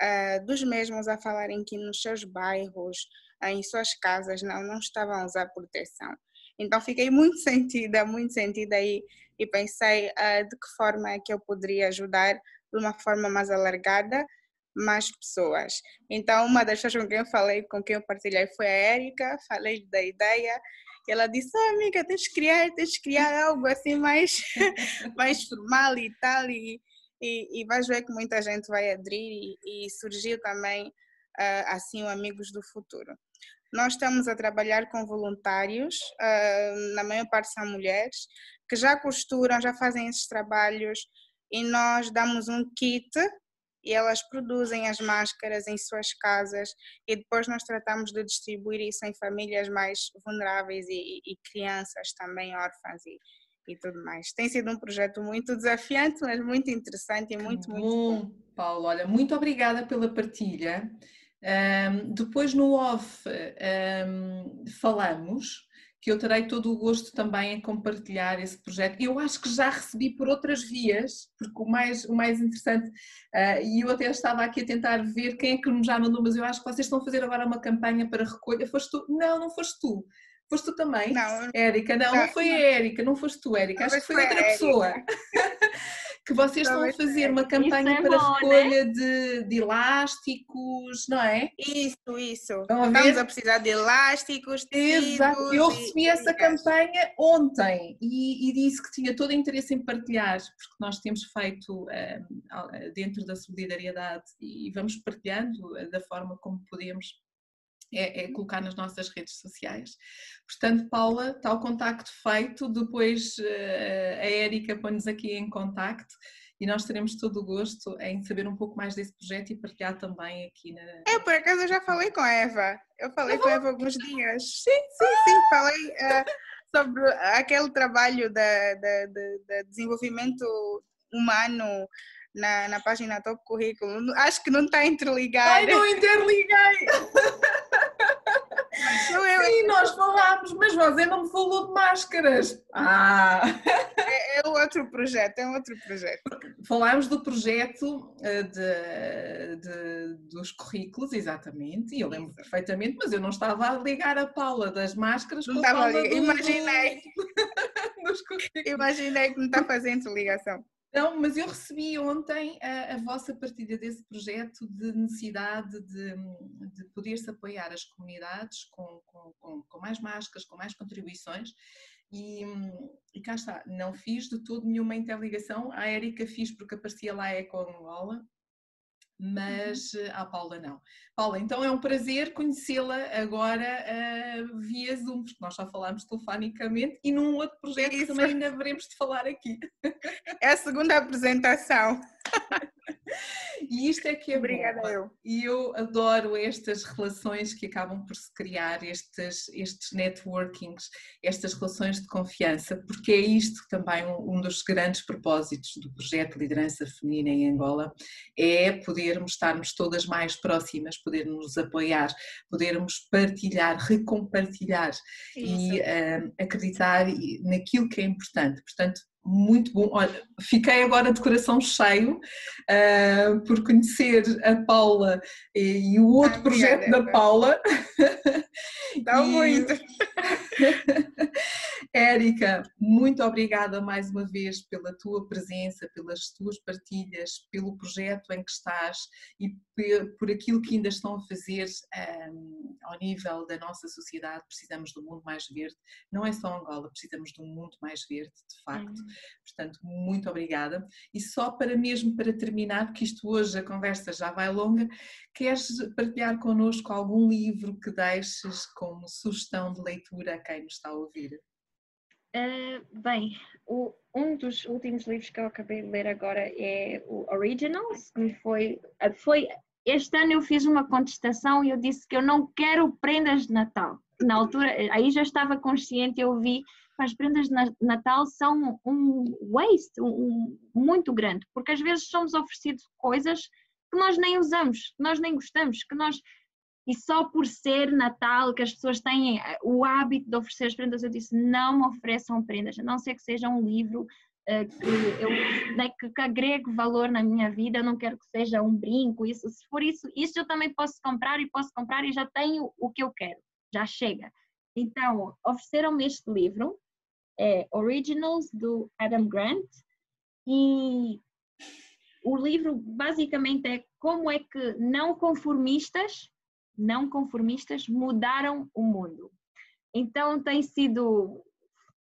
uh, dos mesmos a falarem que nos seus bairros, uh, em suas casas, não, não estavam a usar proteção. Então fiquei muito sentida, muito sentida e, e pensei uh, de que forma é que eu poderia ajudar de uma forma mais alargada mais pessoas. Então uma das pessoas com quem eu falei, com quem eu partilhei foi a Érica, falei da ideia e ela disse, oh, amiga, tens de criar, tens de criar algo assim mais, mais formal e tal e, e, e vais ver que muita gente vai aderir e, e surgiu também uh, assim o Amigos do Futuro. Nós estamos a trabalhar com voluntários, uh, na maior parte são mulheres, que já costuram, já fazem esses trabalhos e nós damos um kit e elas produzem as máscaras em suas casas e depois nós tratamos de distribuir isso em famílias mais vulneráveis e, e crianças também, órfãs e, e tudo mais. Tem sido um projeto muito desafiante, mas muito interessante e muito, muito bom. Bom, Paulo, olha, muito obrigada pela partilha. Um, depois no off um, falamos, que eu terei todo o gosto também em compartilhar esse projeto. Eu acho que já recebi por outras vias, porque o mais, o mais interessante, uh, e eu até estava aqui a tentar ver quem é que nos já mandou, mas eu acho que vocês estão a fazer agora uma campanha para recolha. Foste tu? Não, não foste tu. Foste tu também, não, Érica? Não, não, não foi a Érica, não foste tu, Érica. Acho que foi outra pessoa. Que vocês estão a fazer uma campanha para recolha de, de elásticos, não é? Isso, isso. Estamos a precisar de elásticos, exato. Eu recebi essa campanha ontem e, e disse que tinha todo o interesse em partilhar, porque nós temos feito um, dentro da solidariedade e vamos partilhando da forma como podemos. É, é colocar nas nossas redes sociais. Portanto, Paula, está o contacto feito, depois uh, a Érica põe-nos aqui em contacto e nós teremos todo o gosto em saber um pouco mais desse projeto e partilhar também aqui na... Eu, por acaso, eu já falei com a Eva. Eu falei ah, com a Eva há alguns dias. Sim, sim, sim. Falei uh, sobre aquele trabalho de, de, de, de desenvolvimento humano na, na página Top Currículo. Acho que não está interligado. Ai, não interliguei! Eu... Sim, nós falámos, mas você não me falou de máscaras. Ah. É, é outro projeto, é outro projeto. Falámos do projeto de, de, dos currículos, exatamente, e eu lembro perfeitamente, mas eu não estava a ligar a Paula das máscaras. Não estava a ligar, do... imaginei. Dos currículos. Imaginei que não está fazendo ligação. Não, mas eu recebi ontem a, a vossa partilha desse projeto de necessidade de, de poder-se apoiar as comunidades com, com, com mais máscaras, com mais contribuições e, e cá está, não fiz de todo nenhuma interligação, a Érica fiz porque aparecia lá a EcoAngola, mas a Paula não. Paula, então é um prazer conhecê-la agora uh, via Zoom, porque nós já falámos telefonicamente e num outro projeto que também ainda veremos de falar aqui. É a segunda apresentação. E isto é que é Obrigada bom. eu. E eu adoro estas relações que acabam por se criar, estes, estes networkings, estas relações de confiança, porque é isto também um, um dos grandes propósitos do projeto Liderança Feminina em Angola, é podermos estarmos todas mais próximas, podermos nos apoiar, podermos partilhar, recompartilhar Isso. e um, acreditar naquilo que é importante. Portanto, muito bom. Olha, fiquei agora de coração cheio uh, por conhecer a Paula e, e o outro ah, projeto é, da é. Paula. Dá e... muito. Érica, muito obrigada mais uma vez pela tua presença, pelas tuas partilhas, pelo projeto em que estás e por aquilo que ainda estão a fazer um, ao nível da nossa sociedade. Precisamos de um mundo mais verde. Não é só Angola, precisamos de um mundo mais verde, de facto. Uhum. Portanto, muito obrigada. E só para mesmo para terminar, porque isto hoje a conversa já vai longa, queres partilhar connosco algum livro que deixes como sugestão de leitura a quem nos está a ouvir? Uh, bem, o, um dos últimos livros que eu acabei de ler agora é o Originals, que foi, foi... Este ano eu fiz uma contestação e eu disse que eu não quero prendas de Natal. Na altura, aí já estava consciente, eu vi que as prendas de Natal são um waste um, um, muito grande, porque às vezes somos oferecidos coisas que nós nem usamos, que nós nem gostamos, que nós... E só por ser Natal, que as pessoas têm o hábito de oferecer as prendas, eu disse, não me ofereçam prendas, a não ser que seja um livro uh, que, eu, né, que, que agregue valor na minha vida, eu não quero que seja um brinco, isso, se for isso, isso eu também posso comprar e posso comprar e já tenho o que eu quero, já chega. Então, ofereceram-me este livro, é Originals, do Adam Grant, e o livro basicamente é como é que não conformistas, não conformistas mudaram o mundo. Então tem sido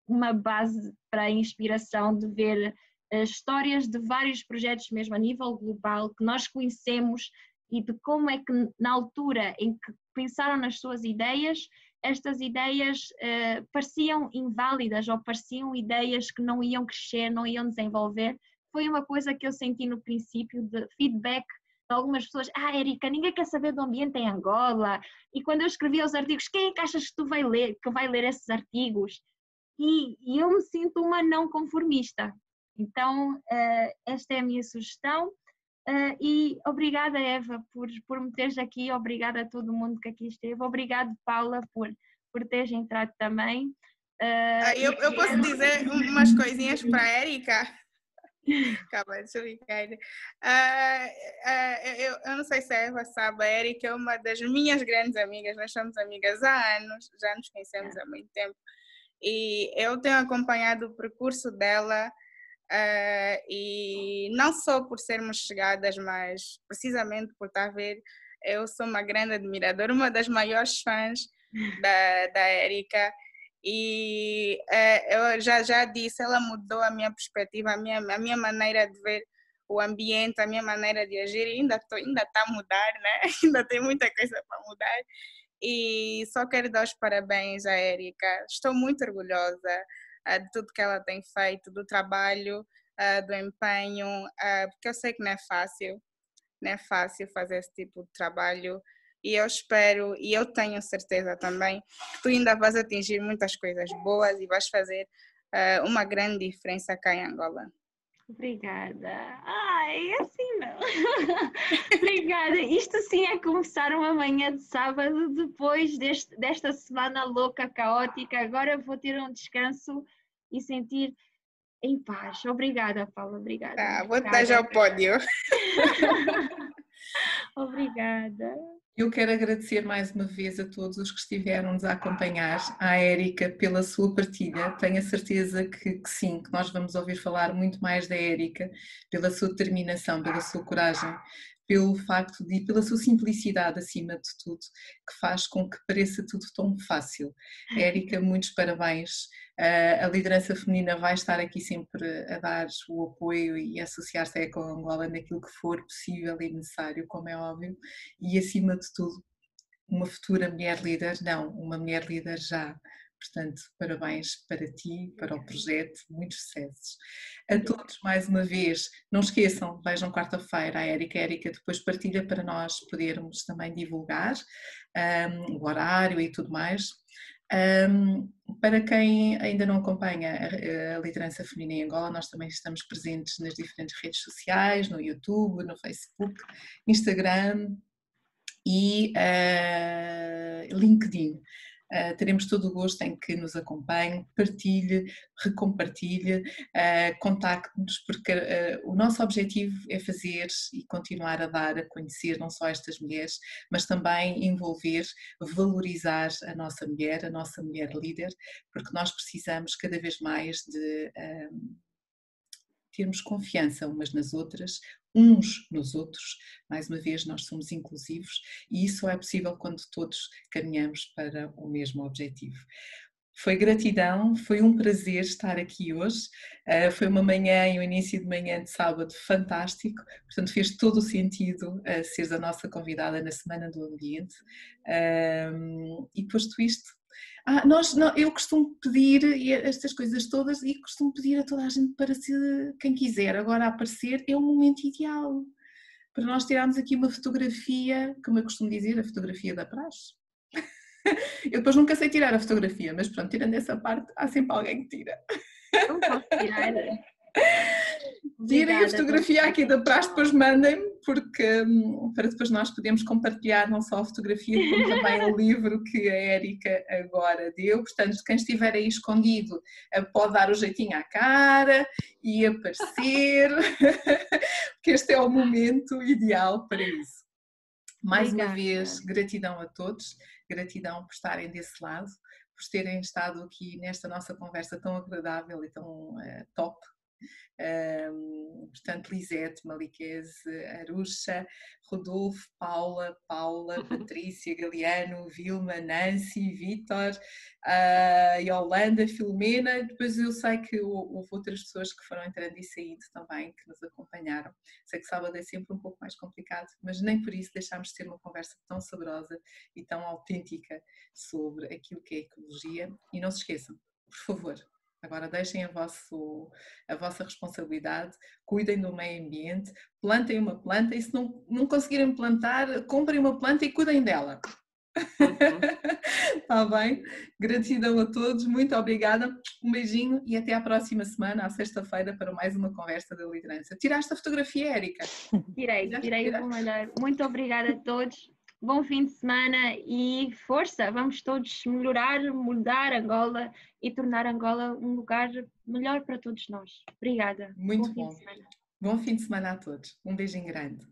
uma base para a inspiração de ver uh, histórias de vários projetos mesmo a nível global que nós conhecemos e de como é que na altura em que pensaram nas suas ideias, estas ideias uh, pareciam inválidas ou pareciam ideias que não iam crescer, não iam desenvolver. Foi uma coisa que eu senti no princípio de feedback. Algumas pessoas, ah, Érica, ninguém quer saber do ambiente em Angola. E quando eu escrevia os artigos, quem é que achas que tu vai ler, que vai ler esses artigos? E, e eu me sinto uma não conformista. Então, uh, esta é a minha sugestão. Uh, e obrigada, Eva, por, por me teres aqui. Obrigada a todo mundo que aqui esteve. Obrigada, Paula, por, por teres entrado também. Uh, ah, eu, eu posso dizer umas coisinhas para a Érica? Calma, deixa eu ligar. Uh, uh, eu, eu não sei se a Eva sabe, a Érica é uma das minhas grandes amigas, nós somos amigas há anos, já nos conhecemos há muito tempo e eu tenho acompanhado o percurso dela uh, e não só por sermos chegadas, mas precisamente por estar a ver, eu sou uma grande admiradora, uma das maiores fãs da, da Érica. E eu já, já disse, ela mudou a minha perspectiva, a minha, a minha maneira de ver o ambiente, a minha maneira de agir, e ainda está ainda tá a mudar, né? Ainda tem muita coisa para mudar. E só quero dar os parabéns à Érica, estou muito orgulhosa uh, de tudo que ela tem feito, do trabalho, uh, do empenho, uh, porque eu sei que não é fácil, não é fácil fazer esse tipo de trabalho. E eu espero, e eu tenho certeza também, que tu ainda vais atingir muitas coisas boas e vais fazer uh, uma grande diferença cá em Angola. Obrigada. Ai, assim não. Obrigada. Isto sim é começar uma manhã de sábado depois deste, desta semana louca, caótica. Agora vou ter um descanso e sentir em paz. Obrigada, Paula. Obrigada. Ah, vou dar já o pódio. Obrigada. Eu quero agradecer mais uma vez a todos os que estiveram-nos a acompanhar, à Érica pela sua partilha. Tenho a certeza que, que sim, que nós vamos ouvir falar muito mais da Érica, pela sua determinação, pela sua coragem, pelo facto de, pela sua simplicidade acima de tudo, que faz com que pareça tudo tão fácil. Érica, muitos parabéns. A liderança feminina vai estar aqui sempre a dar o apoio e associar-se à EcoAngola naquilo que for possível e necessário, como é óbvio, e acima de tudo, uma futura mulher líder, não, uma mulher líder já. Portanto, parabéns para ti, para o projeto, muitos sucessos. A todos, mais uma vez, não esqueçam, vejam quarta-feira a Érica. A Érica depois partilha para nós podermos também divulgar um, o horário e tudo mais. Um, para quem ainda não acompanha a, a liderança feminina em Angola, nós também estamos presentes nas diferentes redes sociais, no YouTube, no Facebook, Instagram e uh, LinkedIn. Uh, teremos todo o gosto em que nos acompanhe, partilhe, recompartilhe, uh, contacte-nos, porque uh, o nosso objetivo é fazer e continuar a dar a conhecer não só estas mulheres, mas também envolver, valorizar a nossa mulher, a nossa mulher líder, porque nós precisamos cada vez mais de um, termos confiança umas nas outras, uns nos outros. Mais uma vez, nós somos inclusivos e isso é possível quando todos caminhamos para o mesmo objetivo. Foi gratidão, foi um prazer estar aqui hoje, uh, foi uma manhã e um início de manhã de sábado fantástico, portanto fez todo o sentido uh, seres a nossa convidada na Semana do Ambiente. Um, e posto isto, ah, nós, não, eu costumo pedir estas coisas todas e costumo pedir a toda a gente para se, quem quiser agora aparecer, é o momento ideal para nós tirarmos aqui uma fotografia, como eu costumo dizer, a fotografia da praxe. Eu depois nunca sei tirar a fotografia, mas pronto, tirando essa parte, há sempre alguém que tira. Não posso tirar. Tirem a fotografia aqui da praxe, depois mandem-me, porque para depois nós podemos compartilhar não só a fotografia, como também o livro que a Érica agora deu. Portanto, quem estiver aí escondido pode dar o jeitinho à cara e aparecer, porque este é o momento ideal para isso. Mais obrigada. Uma vez, gratidão a todos, gratidão por estarem desse lado, por terem estado aqui nesta nossa conversa tão agradável e tão uh, top. Um, portanto, Lisete, Maliquese, Aruxa, Rodolfo, Paula, Paula, Patrícia, Galeano, Vilma, Nancy, Vítor, uh, Yolanda, Filomena. Depois eu sei que houve outras pessoas que foram entrando e saindo também, que nos acompanharam. Sei que sábado é sempre um pouco mais complicado, mas nem por isso deixámos de ter uma conversa tão saborosa e tão autêntica sobre aquilo que é ecologia. E não se esqueçam, por favor, agora deixem a, vosso, a vossa responsabilidade, cuidem do meio ambiente, plantem uma planta e se não, não conseguirem plantar, comprem uma planta e cuidem dela. Está bem? Gratidão a todos, muito obrigada, um beijinho e até à próxima semana, à sexta-feira, para mais uma conversa da liderança. Tiraste a fotografia, Érica? Tirei, Tiraste, tirei o melhor. Muito obrigada a todos. Bom fim de semana e força, vamos todos melhorar, mudar Angola e tornar Angola um lugar melhor para todos nós. Obrigada. Muito bom. Bom fim de semana. Bom fim de semana a todos. Um beijinho grande.